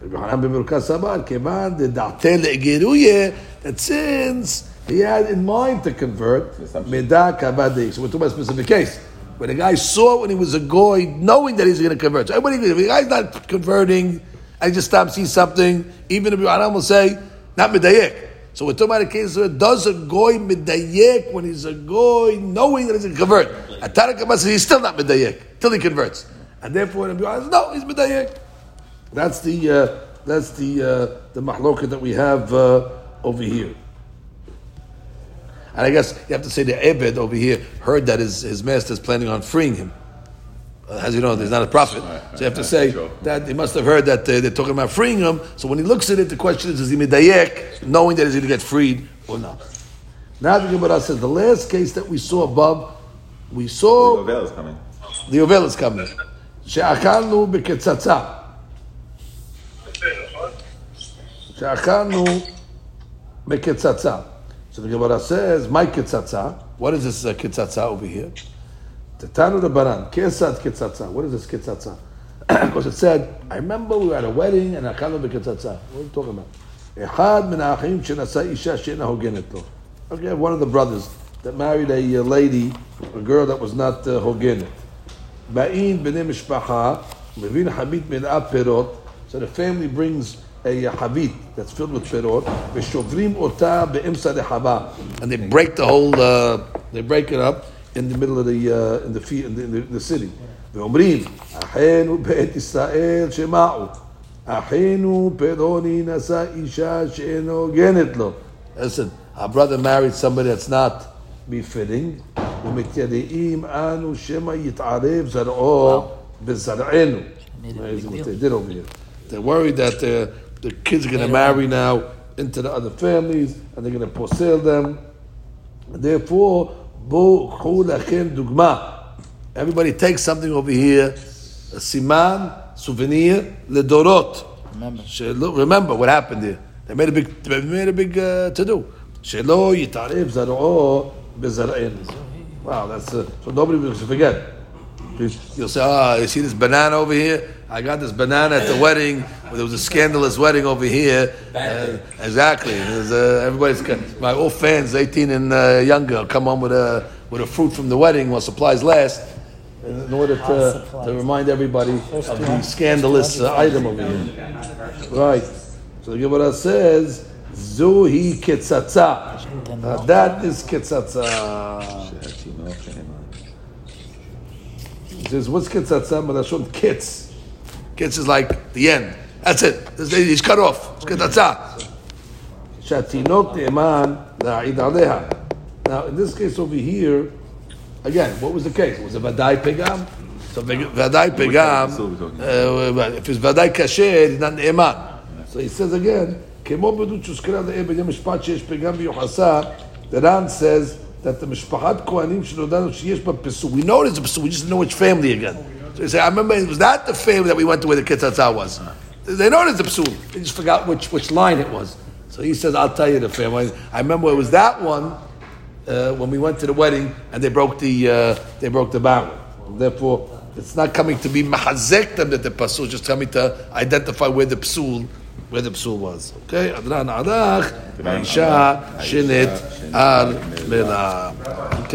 That since he had in mind to convert, so we're talking about a specific case. When a guy saw when he was a goy, knowing that he's going to convert. So everybody agrees. If the guy's not converting, I just stop seeing something. Even if Yochanan will say, not medayek. So we're talking about a case where does a goy medayek when he's a goy, knowing that he's going to convert? Atara Kabbat says he's still not medayek till he converts, and therefore Yochanan says no, he's medayek. That's the mahlokah that we have over here. And I guess you have to say the Ebed over here heard that his master is planning on freeing him. As you know, there's not a prophet. So you have to say that he must have heard that they're talking about freeing him. So when he looks at it, the question is he medayek, knowing that he's going to get freed or not? Now the Gemara says, the last case that we saw above, we saw... The Yovel is coming. The Yovel is coming. She'achalnu b'ketzatza. She'achalnu b'ketzatza. So the Gemara says, "My kitzatza." What is this kitzatza over here? Tetanu Rabbanan kesat kitzatza. What is this kitzatza? Because it said, "I remember we were at a wedding and akalnu b'kitzatza." What are you talking about? Echad min ha'achim shenasa isha she'ena hogenet lo. Okay, one of the brothers that married a lady, a girl that was not hogenet. Ba'in b'nei mishpacha mevin habit min perot. So the family brings a habit that's filled with perot, v'shovrim ota be'emsa dechava, and they break the whole, they break it up in the middle of the city. Ve'omrim achenu be'et Yisrael shema'u, achenu peroni nasa isha she'eno genet lo. Listen, our brother married somebody that's not befitting. U'mityadeim anu shema yitarev zar'o bezar'enu. Amazing what they did over here. They're worried that the kids are going to marry now into the other families, and they're going to posel them. Therefore, everybody takes something over here, a siman, souvenir, ledorot. Remember what happened here. They made a big to-do. Wow, that's so nobody will forget. You'll say, you see this banana over here? I got this banana at the wedding. Well, there was a scandalous wedding over here. Exactly. Everybody's my old fans, 18 and younger, come home with a fruit from the wedding while supplies last, in order to remind everybody of the scandalous item over here. Right. So the Gemara says, "Zuhi ketzatza." That is ketzatza. It says, "What's ketzatza?" But I showed kitz. Kitz is like the end. That's it. He's cut off. It's ketzatza. Shatinot eman la'id aleha. Now, in this case over here, again, what was the case? Was it vadai pegam? So vadai pegam. If it's vadai kasher, it's not eman. So he says again, kemo b'du chuskra le'e b'yem mishpat she'esh pegam v'yochasa. The Ran says that the Mishpahat Kohanim Shenodanu Sheyesh B'Pesu. We know it's a Pesu, we just didn't know which family again. So you say, I remember it was not the family that we went to where the Ketzatzah was. They know it's a Pesu. They just forgot which line it was. So he says, I'll tell you the family. I remember it was that one when we went to the wedding and they broke the bound. Therefore, it's not coming to be mahazek them that the pasul, just coming to identify where the pasul was. Okay, Adran Alach, Isha, Shinit, Al Mela.